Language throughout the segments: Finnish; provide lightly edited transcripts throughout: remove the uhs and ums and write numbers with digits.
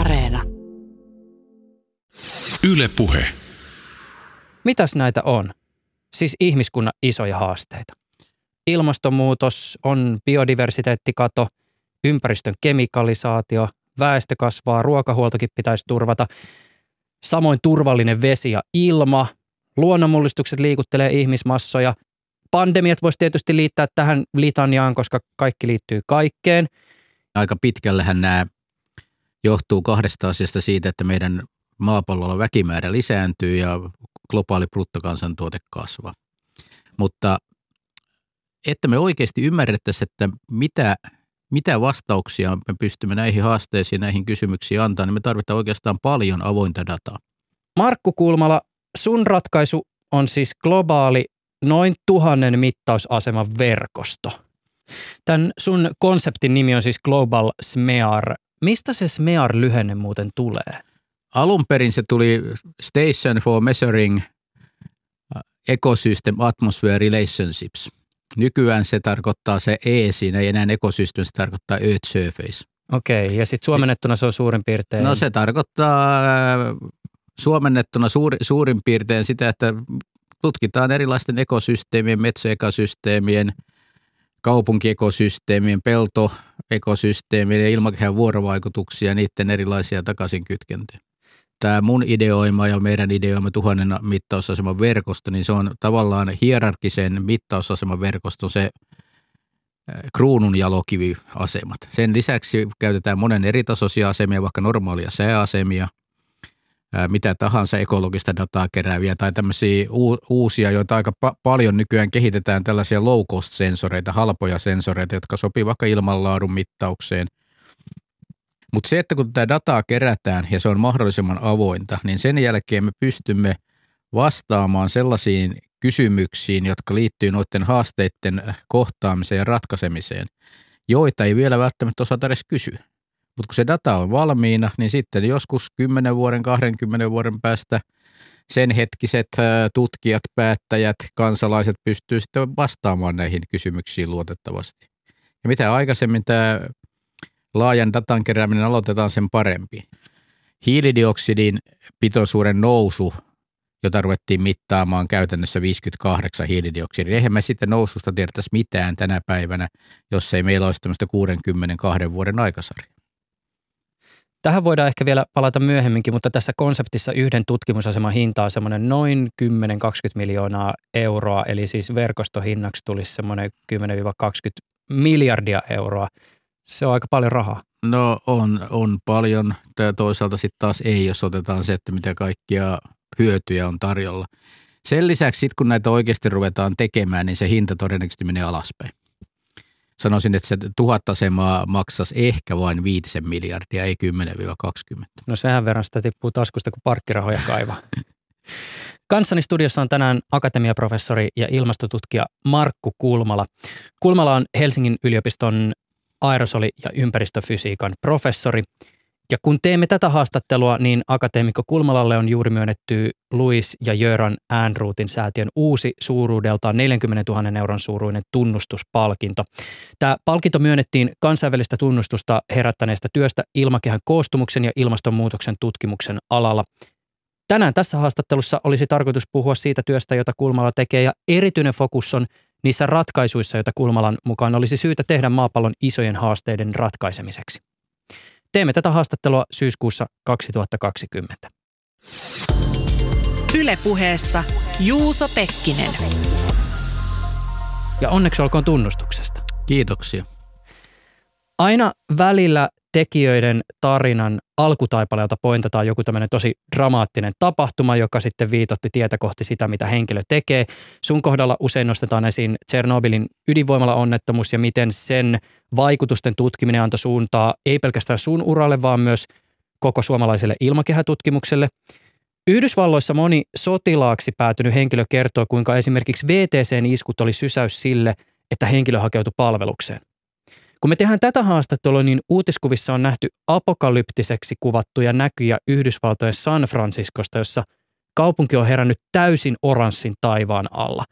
Areena. Yle Puhe. Mitäs näitä on? Siis ihmiskunnan isoja haasteita. Ilmastonmuutos on biodiversiteettikato, ympäristön kemikalisaatio, väestö kasvaa, ruokahuoltokin pitäisi turvata. Samoin turvallinen vesi ja ilma, luonnonmullistukset liikuttelee ihmismassoja. Pandemiat voisi tietysti liittää tähän litaniaan, koska kaikki liittyy kaikkeen. Aika pitkällähän nämä johtuu kahdesta asiasta siitä, että meidän maapallolla väkimäärä lisääntyy ja globaali bruttokansantuote kasvaa. Mutta että me oikeasti ymmärrettäisiin, että mitä vastauksia me pystymme näihin haasteisiin, näihin kysymyksiin antaa, niin me tarvitaan oikeastaan paljon avointa dataa. Markku Kulmala, sun ratkaisu on siis globaali noin 1000 mittausaseman verkosto. Tämän sun konseptin nimi on siis Global SMEAR. Mistä se SMEAR-lyhenne muuten tulee? Alun perin se tuli Station for Measuring Ecosystem Atmosphere Relationships. Nykyään se tarkoittaa se E siinä, ei enää ecosystem, se tarkoittaa Earth Surface. Okei, ja sitten suomennettuna se on suurin piirtein? No se tarkoittaa suomennettuna suurin piirtein sitä, että tutkitaan erilaisten ekosysteemien, metsäekosysteemien, kaupunkiekosysteemien, peltoekosysteemien ja ilmakehän vuorovaikutuksia ja niiden erilaisia takaisinkytkentöjä. Tämä mun ideoima ja meidän ideoima 1000 mittausaseman verkosto, niin se on tavallaan hierarkisen mittausaseman verkosto, se kruununjalokiviasemat. Sen lisäksi käytetään monen eri tasoisia asemia, vaikka normaalia sääasemia, mitä tahansa ekologista dataa kerääviä tai tämmöisiä uusia, joita aika paljon nykyään kehitetään, tällaisia low-cost-sensoreita, halpoja sensoreita, jotka sopii vaikka ilmanlaadun mittaukseen. Mutta se, että kun tätä dataa kerätään ja se on mahdollisimman avointa, niin sen jälkeen me pystymme vastaamaan sellaisiin kysymyksiin, jotka liittyy noiden haasteiden kohtaamiseen ja ratkaisemiseen, joita ei vielä välttämättä osata edes kysyä. Mutta kun se data on valmiina, niin sitten joskus 10 vuoden, 20 vuoden päästä sen hetkiset tutkijat, päättäjät, kansalaiset pystyy sitten vastaamaan näihin kysymyksiin luotettavasti. Ja mitä aikaisemmin tämä laajan datan kerääminen aloitetaan, sen parempi. Hiilidioksidin pitoisuuden nousu, jota ruvettiin mittaamaan käytännössä 58 hiilidioksidia. Eihän me sitten noususta tiedettäisi mitään tänä päivänä, jos ei meillä olisi tämmöistä 62 vuoden aikasarjaa. Tähän voidaan ehkä vielä palata myöhemminkin, mutta tässä konseptissa yhden tutkimusaseman hinta on semmoinen noin 10-20 miljoonaa euroa, eli siis verkostohinnaksi tulisi semmoinen 10-20 miljardia euroa. Se on aika paljon rahaa. No on paljon. Tämä toisaalta sitten taas ei, jos otetaan se, että mitä kaikkia hyötyjä on tarjolla. Sen lisäksi sitten kun näitä oikeasti ruvetaan tekemään, niin se hinta todennäköisesti menee alaspäin. Sanoisin, että se 1000 asemaa maksaisi ehkä vain 5 miljardia, ei 10-20. No sehän verran sitä tippuu taskusta, kun parkkirahoja kaivaa. Kanssani studiossa on tänään akatemiaprofessori ja ilmastotutkija Markku Kulmala. Kulmala on Helsingin yliopiston aerosoli- ja ympäristöfysiikan professori. Ja kun teemme tätä haastattelua, niin akateemikko Kulmalalle on juuri myönnetty Louis ja Göran Ehrnroothin säätiön uusi suuruudeltaan 40 000 euron suuruinen tunnustuspalkinto. Tämä palkinto myönnettiin kansainvälistä tunnustusta herättäneestä työstä ilmakehän koostumuksen ja ilmastonmuutoksen tutkimuksen alalla. Tänään tässä haastattelussa olisi tarkoitus puhua siitä työstä, jota Kulmala tekee, ja erityinen fokus on niissä ratkaisuissa, joita Kulmalan mukaan olisi syytä tehdä maapallon isojen haasteiden ratkaisemiseksi. Teemme tätä haastattelua syyskuussa 2020. Yle Puheessa Juuso Pekkinen. Ja onneksi olkoon tunnustuksesta. Kiitoksia. Aina välillä tekijöiden tarinan alkutaipaleelta pointataan joku tämmöinen tosi dramaattinen tapahtuma, joka sitten viitotti tietä kohti sitä, mitä henkilö tekee. Sun kohdalla usein nostetaan esiin Tsernobylin ydinvoimalaonnettomuus ja miten sen vaikutusten tutkiminen antoi suuntaa ei pelkästään sun uralle, vaan myös koko suomalaiselle ilmakehätutkimukselle. Yhdysvalloissa moni sotilaaksi päätynyt henkilö kertoo, kuinka esimerkiksi VTC:n iskut oli sysäys sille, että henkilö hakeutui palvelukseen. Kun me tehdään tätä haastattelua, niin uutiskuvissa on nähty apokalyptiseksi kuvattuja näkyjä Yhdysvaltojen San Franciscosta, jossa kaupunki on herännyt täysin oranssin taivaan alla.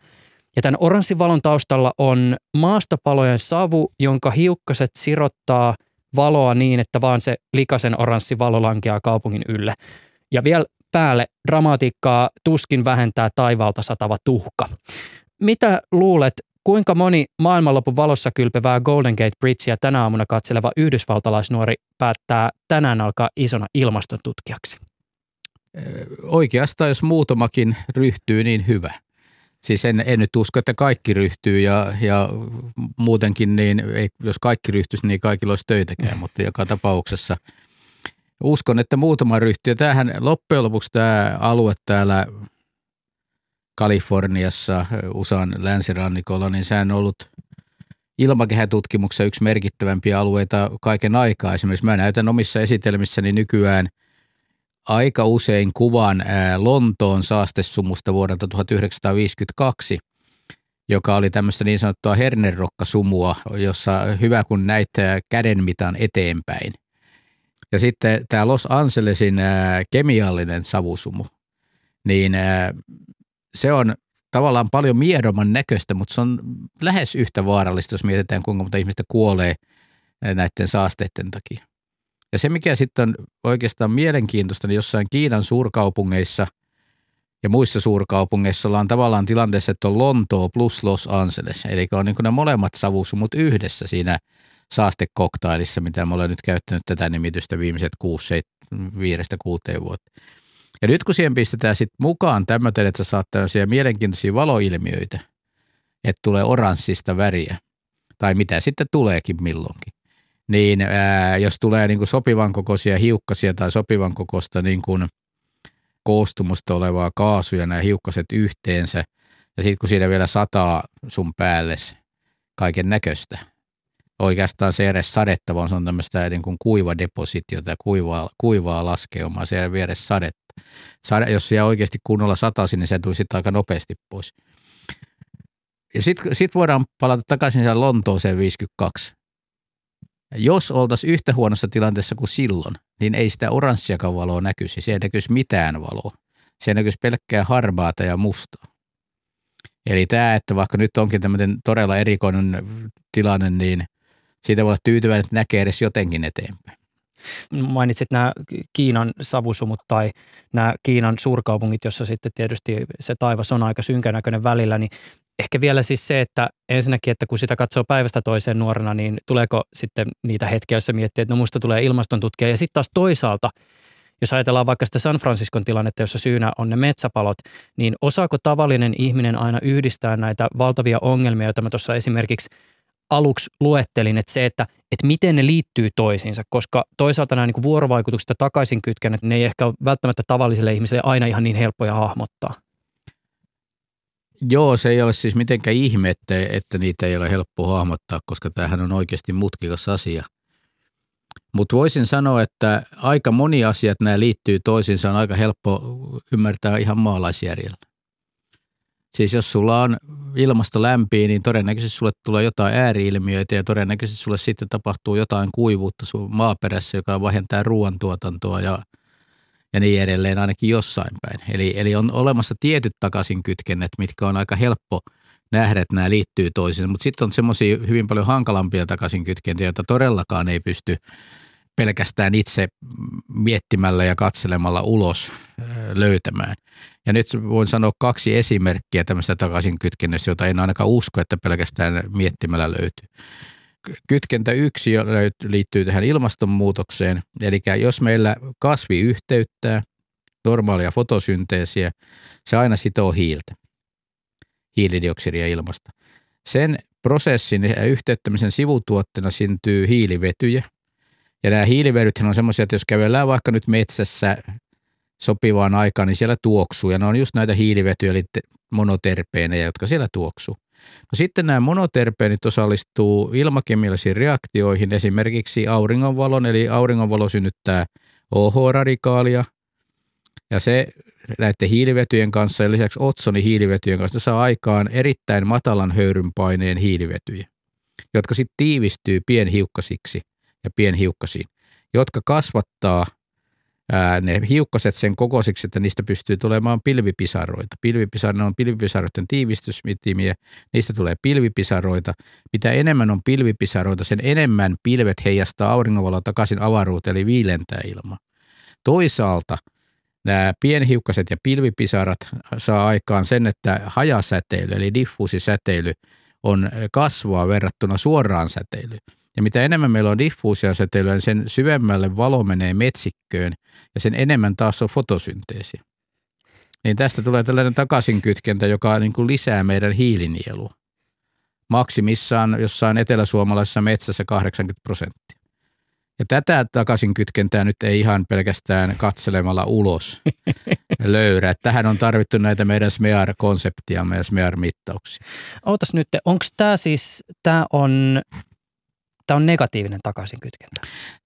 Ja tämän oranssin valon taustalla on maastopalojen savu, jonka hiukkaset sirottaa valoa niin, että vaan se likaisen oranssi valo lankeaa kaupungin ylle. Ja vielä päälle dramatiikkaa tuskin vähentää taivaalta satava tuhka. Mitä luulet, kuinka moni maailmanlopun valossa kylpevää Golden Gate Bridgeä tänä aamuna katseleva yhdysvaltalaisnuori päättää tänään alkaa isona ilmastontutkijaksi? Oikeastaan jos muutamakin ryhtyy, niin hyvä. Siis en nyt usko, että kaikki ryhtyy ja muutenkin niin, jos kaikki ryhtyisi, niin kaikilla olisi töitäkään, mutta joka tapauksessa uskon, että muutama ryhtyy. Tämähän loppujen lopuksi tämä alue täällä Kaliforniassa, USAn länsirannikolla, niin se on ollut ilmakehätutkimuksessa yksi merkittävämpiä alueita kaiken aikaa. Esimerkiksi mä näytän omissa esitelmissäni nykyään aika usein kuvan Lontoon saastesumusta vuodelta 1952, joka oli tämmöistä niin sanottua hernerokkasumua, jossa hyvä kun näitä kädenmitan eteenpäin. Ja sitten tämä Los Angelesin kemiallinen savusumu, niin se on tavallaan paljon miedomman näköistä, mutta se on lähes yhtä vaarallista, jos mietitään kuinka monta ihmistä kuolee näiden saasteiden takia. Ja se, mikä sitten on oikeastaan mielenkiintoista, niin jossain Kiinan suurkaupungeissa ja muissa suurkaupungeissa ollaan tavallaan tilanteessa, että on Lontoo plus Los Angeles. Eli on niin kuin ne molemmat savusumut yhdessä siinä saastekoktailissa, mitä me ollaan nyt käyttänyt tätä nimitystä viimeiset 5-6 vuotta. Ja nyt kun siihen pistetään sitten mukaan tämmöinen, että sä saat tämmöisiä mielenkiintoisia valoilmiöitä, että tulee oranssista väriä, tai mitä sitten tuleekin milloinkin. Niin jos tulee niin kuin sopivan kokoisia hiukkasia tai sopivan kokoista niin kuin koostumusta olevaa kaasuja, nämä hiukkaset yhteensä, ja sitten kun siinä vielä sataa sun päälle kaiken näköistä, oikeastaan se ei edes sadetta, vaan se on tämmöistä niin kuin kuivadepositiota, kuivaa laskeumaa, se ei ole edes sadetta. Jos siellä oikeasti kunnolla satasi, niin se tuli sitten aika nopeasti pois. Ja sitten voidaan palata takaisin siellä Lontooseen 52. Jos oltaisiin yhtä huonossa tilanteessa kuin silloin, niin ei sitä oranssiakaan valoa näkyisi. Se ei näkyisi mitään valoa. Se ei näkyisi pelkkää harmaata ja mustaa. Eli tämä, että vaikka nyt onkin tämmöinen todella erikoinen tilanne, niin siitä voi olla tyytyväinen, että näkee edes jotenkin eteenpäin. Mainitsit nämä Kiinan savusumut tai nämä Kiinan suurkaupungit, jossa sitten tietysti se taivas on aika synkänäköinen välillä, niin ehkä vielä siis se, että ensinnäkin, että kun sitä katsoo päivästä toiseen nuorena, niin tuleeko sitten niitä hetkiä, joissa miettii, että no musta tulee ilmastontutkija. Ja sitten taas toisaalta, jos ajatellaan vaikka sitä San Franciscon tilannetta, jossa syynä on ne metsäpalot, niin osaako tavallinen ihminen aina yhdistää näitä valtavia ongelmia, joita mä tuossa esimerkiksi aluksi luettelin, että se, että miten ne liittyy toisiinsa, koska toisaalta nämä niin kuin vuorovaikutuksista takaisin kytkennät, ne ei ehkä ole välttämättä tavalliselle ihmiselle aina ihan niin helppoja hahmottaa. Joo, se ei ole siis mitenkään ihme, että niitä ei ole helppo hahmottaa, koska tämähän on oikeasti mutkikas asia. Mutta voisin sanoa, että aika moni asiat nämä liittyy toisiinsa, on aika helppo ymmärtää ihan maalaisjärjellä. Siis jos sulla on ilmasto lämpiä, niin todennäköisesti sulle tulee jotain ääriilmiöitä ja todennäköisesti sulle sitten tapahtuu jotain kuivuutta sun maaperässä, joka vähentää ruoantuotantoa ja niin edelleen ainakin jossain päin. Eli on olemassa tietyt takaisinkytkennät, mitkä on aika helppo nähdä, että nämä liittyy toisiinsa, mutta sitten on semmoisia hyvin paljon hankalampia takaisinkytkentöjä, joita todellakaan ei pysty pelkästään itse miettimällä ja katselemalla ulos löytämään. Ja nyt voin sanoa 2 esimerkkiä tämmöistä takaisinkytkennöstä, jota en ainakaan usko, että pelkästään miettimällä löytyy. Kytkentä 1 liittyy tähän ilmastonmuutokseen, eli jos meillä kasvi yhteyttää normaalia fotosynteesiä, se aina sitoo hiiltä, hiilidioksidia ilmasta. Sen prosessin ja yhteyttämisen sivutuotteena syntyy hiilivetyjä. Ja nämä hiilivedythän on semmoisia, että jos kävellään vaikka nyt metsässä sopivaan aikaan, niin siellä tuoksuu. Ja ne on just näitä hiilivetyjä, eli monoterpeenejä, jotka siellä tuoksuu. No sitten nämä monoterpeenit osallistuu ilmakemiallisiin reaktioihin, esimerkiksi auringonvalon. Eli auringonvalo synnyttää OH-radikaalia. Ja se näiden hiilivetyjen kanssa ja lisäksi otsoni hiilivetyjen kanssa saa aikaan erittäin matalan höyrynpaineen hiilivetyjä, jotka sitten tiivistyy pienhiukkasiksi ja pienhiukkasiin, jotka kasvattaa ne hiukkaset sen kokoisiksi, että niistä pystyy tulemaan pilvipisaroita. Ne on pilvipisaroiden tiivistysmitimiä, niistä tulee pilvipisaroita. Mitä enemmän on pilvipisaroita, sen enemmän pilvet heijastaa auringonvaloa takaisin avaruuteen, eli viilentää ilmaa. Toisaalta nämä pienhiukkaset ja pilvipisarat saa aikaan sen, että hajasäteily, eli diffuusisäteily, on kasvua verrattuna suoraan säteilyyn. Ja mitä enemmän meillä on diffuusiosäteilyä, niin sen syvemmälle valo menee metsikköön ja sen enemmän taas on fotosynteesi. Niin tästä tulee tällainen takaisinkytkentä, joka niin kuin lisää meidän hiilinielua. Maksimissaan jossain eteläsuomalaisessa metsässä 80%. Ja tätä takaisinkytkentää nyt ei ihan pelkästään katselemalla ulos löydä. Tähän on tarvittu näitä meidän SMEAR-konseptia, meidän SMEAR-mittauksia. Ootas nyt, onko tämä siis, tämä on negatiivinen takaisinkytkentä?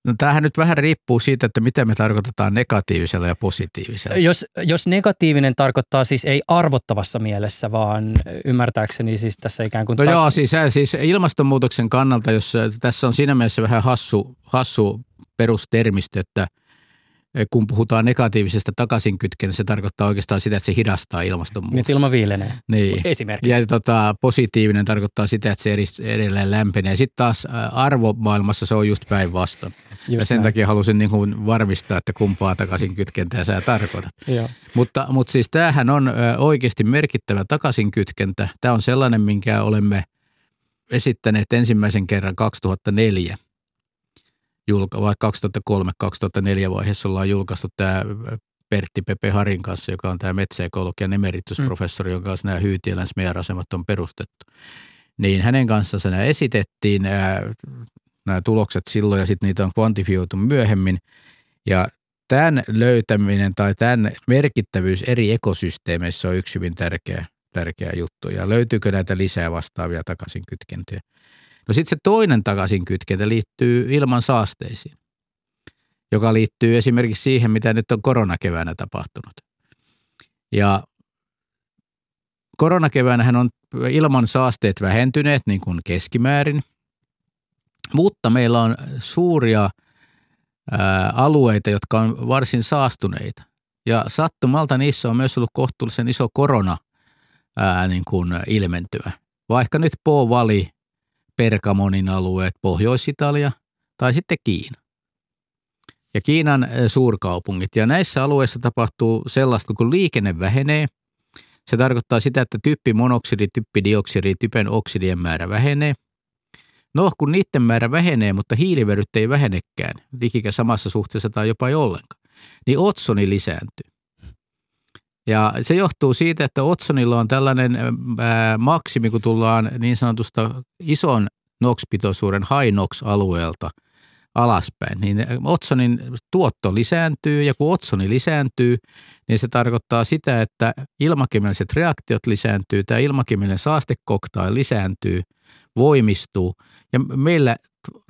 No tämähän nyt vähän riippuu siitä, että mitä me tarkoitetaan negatiivisella ja positiivisella. Jos negatiivinen tarkoittaa siis ei arvottavassa mielessä, vaan ymmärtääkseni siis tässä ikään kuin... Siis ilmastonmuutoksen kannalta, jos tässä on siinä mielessä vähän hassu perustermistö, että kun puhutaan negatiivisesta takaisinkytkennästä, se tarkoittaa oikeastaan sitä, että se hidastaa ilmastonmuutosta. Nyt ilma viilenee esimerkiksi. Ja positiivinen tarkoittaa sitä, että se edelleen lämpenee. Sitten taas arvomaailmassa se on just päinvastoin. Ja sen takia halusin niin kuin varmistaa, että kumpaa takaisinkytkentää sä tarkoitat. Mutta siis tämähän on oikeasti merkittävä takaisinkytkentä. Tämä on sellainen, minkä olemme esittäneet ensimmäisen kerran 2004. Vai 2003-2004 vaiheessa ollaan julkaistu tämä Pertti Harin kanssa, joka on tämä metsäekologian emeritusprofessori, jonka kanssa nämä Hyytiälän SMEAR-asemat on perustettu. Niin hänen kanssaan nämä esitettiin, nämä tulokset silloin, ja sitten niitä on kvantifioitu myöhemmin. Ja tämän löytäminen tai tämän merkittävyys eri ekosysteemeissä on yksi hyvin tärkeä juttu. Ja löytyykö näitä lisää vastaavia takaisinkytkentöjä? No sitten se toinen takaisinkytkentä liittyy ilman saasteisiin, joka liittyy esimerkiksi siihen, mitä nyt on koronakeväänä tapahtunut. Ja koronakeväänähän on ilman saasteet vähentyneet niin kuin keskimäärin, mutta meillä on suuria alueita, jotka on varsin saastuneita. Ja sattumalta niissä on myös ollut kohtuullisen iso korona niin kuin ilmentymä, vaikka nyt Po-Vali, Pergamonin alueet, Pohjois-Italia tai sitten Kiina ja Kiinan suurkaupungit. Ja näissä alueissa tapahtuu sellaista, kun liikenne vähenee. Se tarkoittaa sitä, että typpimonoksidi, typpidioksidi, typen oksidien määrä vähenee. No, kun niiden määrä vähenee, mutta hiilivedyt ei vähenekään, likikä samassa suhteessa tai jopa ei ollenkaan, niin otsoni lisääntyy. Ja se johtuu siitä, että otsonilla on tällainen maksimi, kun tullaan niin sanotusta ison NOx-pitoisuuden high NOx-alueelta alaspäin. Niin otsonin tuotto lisääntyy, ja kun otsoni lisääntyy, niin se tarkoittaa sitä, että ilmakemialliset reaktiot lisääntyy, tämä ilmakemiallinen saastekoktail lisääntyy, voimistuu, ja meillä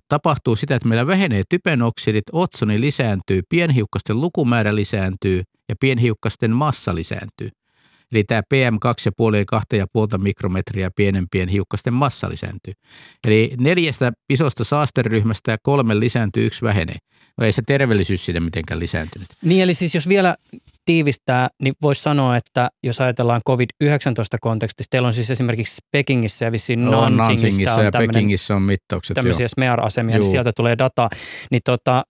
tapahtuu sitä, että meillä vähenee typenoksidit, otsoni lisääntyy, pienhiukkasten lukumäärä lisääntyy ja pienhiukkasten massa lisääntyy. Eli tämä PM2,5 ja 2,5 mikrometriä pienempien hiukkasten massa lisääntyy. Eli 4 isosta saasteryhmästä 3 lisääntyy, 1 vähenee. No ei se terveellisyys siinä mitenkään lisääntynyt. Niin eli siis jos vielä tiivistää, niin voisi sanoa, että jos ajatellaan COVID-19-kontekstissa, teillä on siis esimerkiksi Pekingissä ja vissiin Nanjingissä on Pekingissä on mittaukset, tämmöisiä SMEAR-asemia, niin sieltä tulee dataa. Niin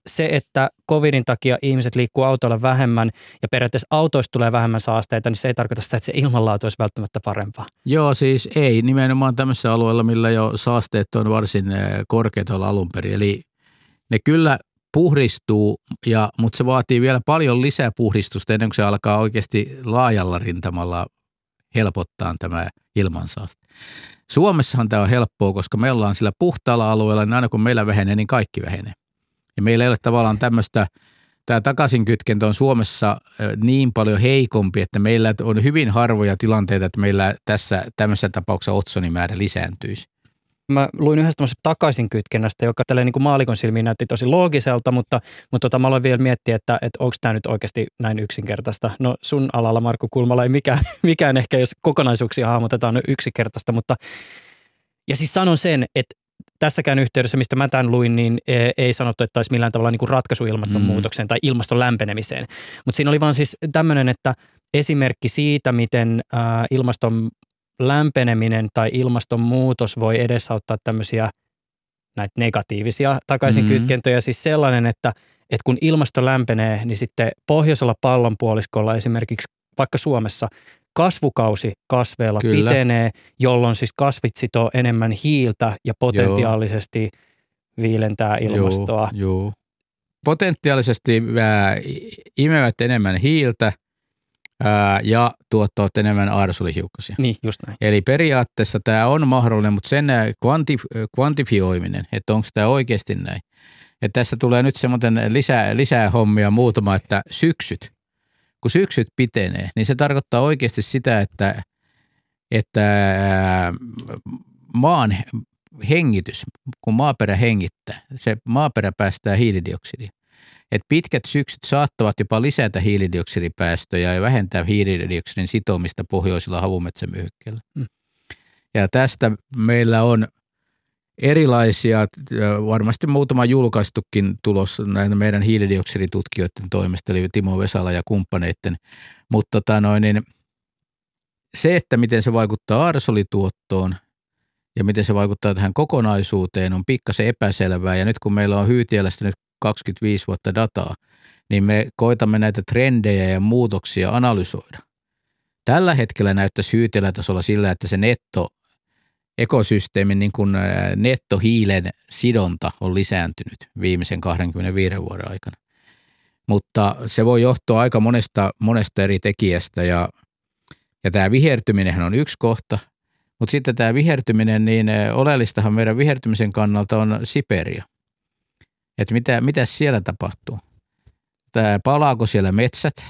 se, että COVIDin takia ihmiset liikkuu autoilla vähemmän ja periaatteessa autoista tulee vähemmän saasteita, niin se ei tarkoita sitä, että se ilmanlaatu olisi välttämättä parempaa. Joo, siis ei. Nimenomaan tämmöisellä alueella, millä jo saasteet on varsin korkeita olla alun perin. Eli ne kyllä puhdistuu, mutta se vaatii vielä paljon lisää puhdistusta ennen kuin se alkaa oikeasti laajalla rintamalla helpottaa tämä ilmansaaste. Suomessahan tämä on helppoa, koska me ollaan sillä puhtaalla alueella, niin aina kun meillä vähenee, niin kaikki vähenee. Ja meillä ei ole tavallaan tämmöistä, tämä takaisinkytkentä on Suomessa niin paljon heikompi, että meillä on hyvin harvoja tilanteita, että meillä tämmöisessä tapauksessa otsonimäärä lisääntyisi. Mä luin yhdessä tämmöisestä takaisinkytkennästä, joka tälleen niin kuin maalikon silmiin näytti tosi loogiselta, mutta mä aloin vielä miettiä, että onko tämä nyt oikeasti näin yksinkertaista. No sun alalla, Markku Kulmala, ei mikään ehkä, jos kokonaisuuksia hahmotetaan, on yksinkertaista, mutta ja siis sanon sen, että tässäkään yhteydessä, mistä mä tämän luin, niin ei sanottu, että olisi millään tavalla niin kuin ratkaisu ilmastonmuutokseen tai ilmaston lämpenemiseen. Mutta siinä oli vaan siis tämmöinen, että esimerkki siitä, miten ilmaston lämpeneminen tai ilmastonmuutos voi edesauttaa tämmöisiä näitä negatiivisia takaisinkytkentöjä. Siis sellainen, että kun ilmasto lämpenee, niin sitten pohjoisella pallonpuoliskolla esimerkiksi vaikka Suomessa kasvukausi kasveilla pitenee, jolloin siis kasvit sitoo enemmän hiiltä ja potentiaalisesti viilentää ilmastoa. Joo. Potentiaalisesti imevät enemmän hiiltä ja tuottavat enemmän aerosuolihiukkasia. Niin, just näin. Eli periaatteessa tämä on mahdollinen, mutta sen kvantifioiminen, että onko tämä oikeasti näin. Ja tässä tulee nyt semmoinen lisää hommia muutama, että kun syksyt pitenee, niin se tarkoittaa oikeasti sitä, että maan hengitys, kun maaperä hengittää, se maaperä päästää hiilidioksidia. Et pitkät syksyt saattavat jopa lisätä hiilidioksidipäästöjä ja vähentää hiilidioksidin sitomista pohjoisilla havumetsämyyhykkeillä. Ja tästä meillä on erilaisia, varmasti muutama julkaistukin tulos näiden meidän hiilidioksiditutkijoiden toimesta, eli Timo Vesala ja kumppaneiden, mutta se, että miten se vaikuttaa aerosolituottoon ja miten se vaikuttaa tähän kokonaisuuteen, on pikkasen epäselvää, ja nyt kun meillä on Hyytiälästä nyt 25 vuotta dataa, niin me koitamme näitä trendejä ja muutoksia analysoida. Tällä hetkellä näyttäisi Hyytiälän tasolla sillä, että se ekosysteemin niin kuin nettohiilen sidonta on lisääntynyt viimeisen 25 vuoden aikana. Mutta se voi johtua aika monesta eri tekijästä, ja tämä vihertyminen on yksi kohta. Mutta sitten tämä vihertyminen, niin oleellistahan meidän vihertymisen kannalta on Siperia. Että mitä siellä tapahtuu? Palaako siellä metsät?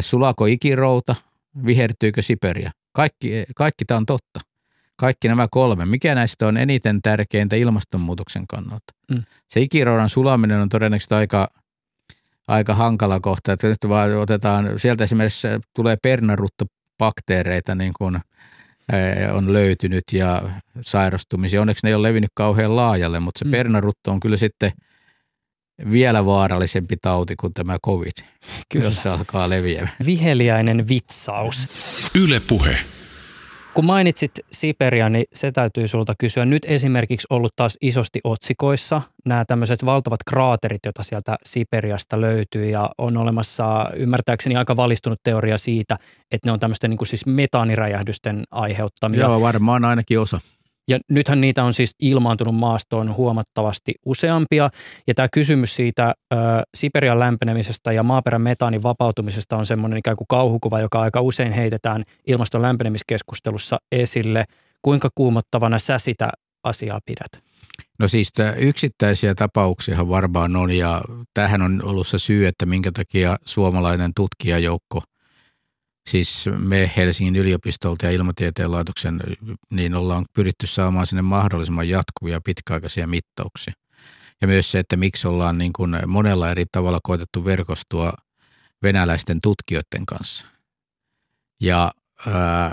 Sulaako ikirouta? Vihertyykö Siperia? Kaikki tämä on totta. Kaikki nämä kolme. Mikä näistä on eniten tärkeintä ilmastonmuutoksen kannalta? Se ikiroudan sulaminen on todennäköisesti aika hankala kohta. Että nyt vaan otetaan, sieltä esimerkiksi tulee pernaruttobakteereita niin kuin on löytynyt ja sairastumisia. Onneksi ne ei ole levinnyt kauhean laajalle, mutta se pernarutto on kyllä sitten vielä vaarallisempi tauti kuin tämä COVID, kyllä, jos se alkaa leviämään. Viheliäinen vitsaus. Yle Puhe. Kun mainitsit Siperian, niin se täytyy sulta kysyä. Nyt esimerkiksi ollut taas isosti otsikoissa nämä tämmöiset valtavat kraaterit, joita sieltä Siperiasta löytyy, ja on olemassa ymmärtääkseni aika valistunut teoria siitä, että ne on tämmöisten niin kuin siis metaaniräjähdysten aiheuttamia. Joo, varmaan ainakin osa. Ja nythän niitä on siis ilmaantunut maastoon huomattavasti useampia, ja tämä kysymys siitä Siperian lämpenemisestä ja maaperän metaanin vapautumisesta on semmoinen ikään kuin kauhukuva, joka aika usein heitetään ilmaston lämpenemiskeskustelussa esille. Kuinka kuumottavana sä sitä asiaa pidät? No siis yksittäisiä tapauksia varmaan on, ja tämähän on ollut se syy, että minkä takia suomalainen tutkijajoukko, siis me Helsingin yliopistolta ja Ilmatieteen laitoksen, niin ollaan pyritty saamaan sinne mahdollisimman jatkuvia pitkäaikaisia mittauksia. Ja myös se, että miksi ollaan niin kuin monella eri tavalla koetettu verkostua venäläisten tutkijoiden kanssa. Ja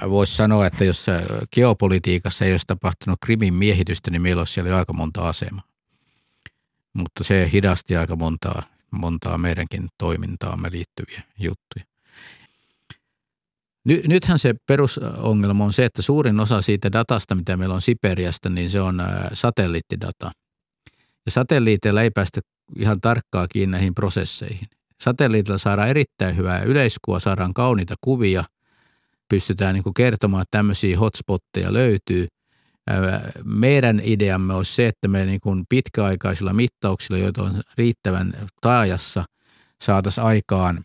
voisi sanoa, että jos geopolitiikassa ei olisi tapahtunut Krimin miehitystä, niin meillä olisi siellä aika monta asemaa. Mutta se hidasti aika montaa meidänkin toimintaamme liittyviä juttuja. Nythän se perusongelma on se, että suurin osa siitä datasta, mitä meillä on Siperiasta, niin se on satelliittidata. Ja satelliiteilla ei päästä ihan tarkkaa kiinni näihin prosesseihin. Satelliitilla saadaan erittäin hyvää yleiskuvaa, saadaan kauniita kuvia, pystytään niin kuin kertomaan, että tämmöisiä hotspotteja löytyy. Meidän ideamme olisi se, että me niin kuin pitkäaikaisilla mittauksilla, joita on riittävän taajassa, saataisiin aikaan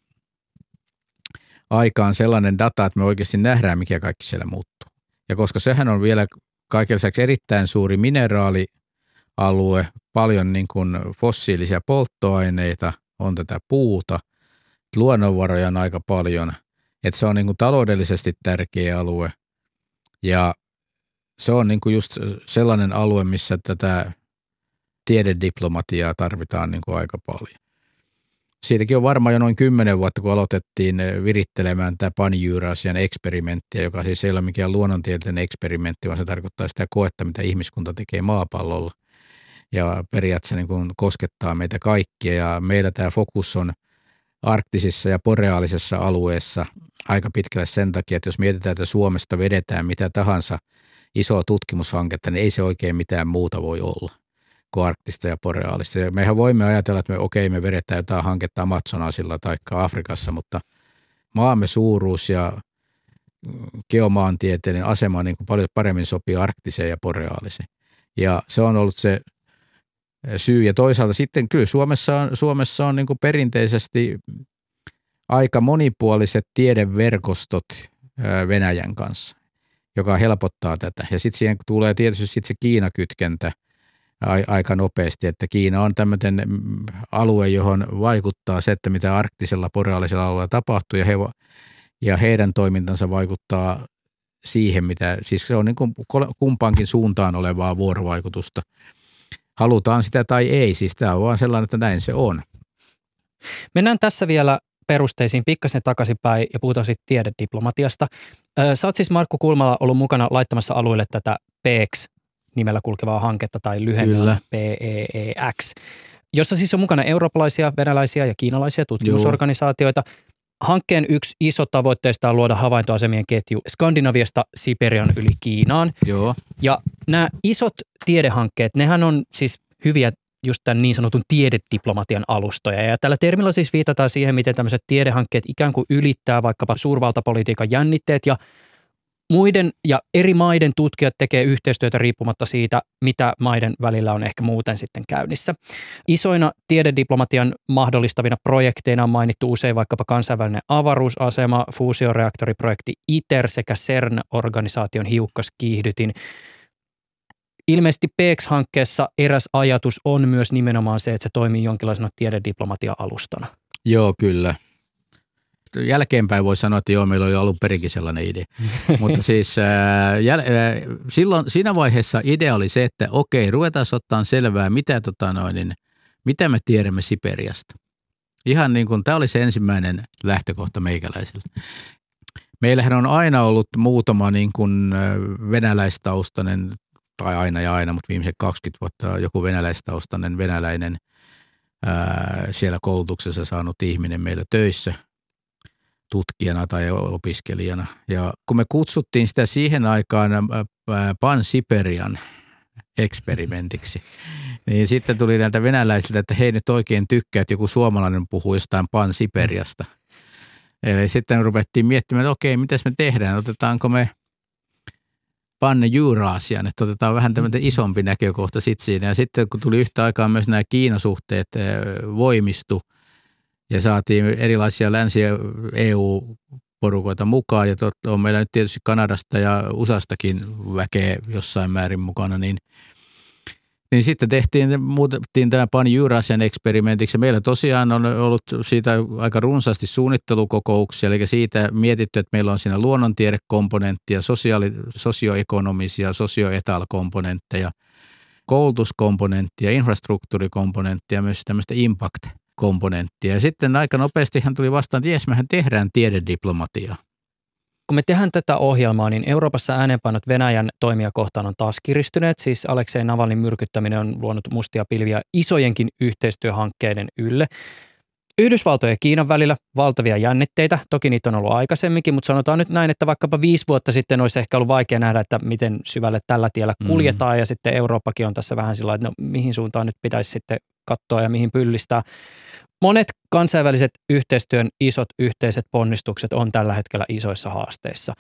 sellainen data, että me oikeasti nähdään, mikä kaikki siellä muuttuu. Ja koska sehän on vielä kaiken lisäksi erittäin suuri mineraalialue, paljon niin kuin fossiilisia polttoaineita, on tätä puuta, luonnonvaroja on aika paljon, että se on niin kuin taloudellisesti tärkeä alue. Ja se on niin kuin just sellainen alue, missä tätä tiedediplomatiaa tarvitaan niin kuin aika paljon. Siitäkin on varmaan jo noin 10 vuotta, kun aloitettiin virittelemään tämä Pan-Eurasian eksperimenttiä, joka siis ei ole mikään luonnontieteellinen eksperimentti, vaan se tarkoittaa sitä koetta, mitä ihmiskunta tekee maapallolla. Ja periaatteessa niin kun koskettaa meitä kaikkia, ja meillä tämä fokus on arktisissa ja boreaalisessa alueessa aika pitkälle sen takia, että jos mietitään, että Suomesta vedetään mitä tahansa isoa tutkimushanketta, niin ei se oikein mitään muuta voi olla kuin arktista ja boreaalista. Ja mehän voimme ajatella, että me vedetään jotain hanketta Amazonasilla tai Afrikassa, mutta maamme suuruus ja geomaantieteellinen asema niin kuin paljon paremmin sopii arktiseen ja boreaaliseen. Ja se on ollut se syy. Ja toisaalta sitten kyllä Suomessa on niin kuin perinteisesti aika monipuoliset tiedeverkostot Venäjän kanssa, joka helpottaa tätä. Ja sitten siihen tulee tietysti sitten se Kiina-kytkentä aika nopeasti, että Kiina on tämmöinen alue, johon vaikuttaa se, että mitä arktisella boreaalisella alueella tapahtuu, ja heidän toimintansa vaikuttaa siihen, mitä, siis se on niin kuin kumpaankin suuntaan olevaa vuorovaikutusta. Halutaan sitä tai ei, siis tämä on vaan sellainen, että näin se on. Mennään tässä vielä perusteisiin pikkasen takaisinpäin ja puhutaan sitten tiedediplomatiasta. Sä oot siis, Markku Kulmala, ollut mukana laittamassa alueelle tätä PEEX-nimellä kulkevaa hanketta tai lyhennellä PEEX, jossa siis on mukana eurooppalaisia, venäläisiä ja kiinalaisia tutkimusorganisaatioita. Joo. Hankkeen yksi iso tavoitteista on luoda havaintoasemien ketju Skandinaviasta Siperian yli Kiinaan. Joo. Ja nämä isot tiedehankkeet, nehän on siis hyviä just tämän niin sanotun tiedediplomatian alustoja. Ja tällä termillä siis viitataan siihen, miten tämmöiset tiedehankkeet ikään kuin ylittää vaikkapa suurvaltapolitiikan jännitteet ja muiden ja eri maiden tutkijat tekee yhteistyötä riippumatta siitä, mitä maiden välillä on ehkä muuten sitten käynnissä. Isoina tiedediplomatian mahdollistavina projekteina on mainittu usein vaikkapa kansainvälinen avaruusasema, fuusioreaktoriprojekti ITER sekä CERN-organisaation hiukkaskiihdytin. Ilmeisesti PEEX-hankkeessa eräs ajatus on myös nimenomaan se, että se toimii jonkinlaisena tiedediplomatian-alustana. Joo, kyllä. Jälkeenpäin voi sanoa, että joo, meillä oli alun perinkin sellainen idea, mutta siis silloin siinä vaiheessa idea oli se, että okei, ruvetaan ottaa selvää, mitä me tiedämme Siperiasta. Ihan niin kuin, tämä oli se ensimmäinen lähtökohta meikäläisellä. Meillähän on aina ollut muutama niin kuin venäläistaustainen, tai aina, mutta viimeiset 20 vuotta joku venäläistaustainen, venäläinen siellä koulutuksessa saanut ihminen meillä töissä tutkijana tai opiskelijana. Ja kun me kutsuttiin sitä siihen aikaan Pan-Siperian eksperimentiksi, niin sitten tuli näiltä venäläisiltä, että hei, nyt oikein tykkää, että joku suomalainen puhuu jostain Pan-Siperiasta. Eli sitten ruvettiin miettimään, että okei, mitäs me tehdään? Otetaanko me Pan-Eurasian, että otetaan vähän tämmöinen isompi näkökohta sitten siinä. Ja sitten kun tuli yhtä aikaa myös nämä Kiinasuhteet voimistu, ja saatiin erilaisia länsi-EU-porukoita mukaan, ja on meillä nyt tietysti Kanadasta ja USAstakin väkeä jossain määrin mukana, niin sitten muutettiin tämä Pan-Eurasian eksperimentiksi. Meillä tosiaan on ollut siitä aika runsaasti suunnittelukokouksia, eli siitä mietitty, että meillä on siinä luonnontiedekomponenttia, sosioekonomisia, sosioetal-komponentteja, koulutuskomponenttia, infrastruktuurikomponenttia, myös tämmöistä impact-komponenttia. Ja sitten aika nopeasti hän tuli vastaan, että jes, mehän tehdään tiedediplomatiaa. Kun me tehdään tätä ohjelmaa, niin Euroopassa äänenpainot Venäjän toimia kohtaan on taas kiristyneet. Siis Aleksei Navalnin myrkyttäminen on luonut mustia pilviä isojenkin yhteistyöhankkeiden ylle. Yhdysvaltojen ja Kiinan välillä valtavia jännitteitä. Toki niitä on ollut aikaisemminkin, mutta sanotaan nyt näin, että vaikkapa 5 vuotta sitten olisi ehkä ollut vaikea nähdä, että miten syvälle tällä tiellä kuljetaan. Ja sitten Eurooppakin on tässä vähän sillä, että no, mihin suuntaan nyt pitäisi sitten katsoa ja mihin pyllistää. Monet kansainväliset yhteistyön isot yhteiset ponnistukset on tällä hetkellä isoissa haasteissa.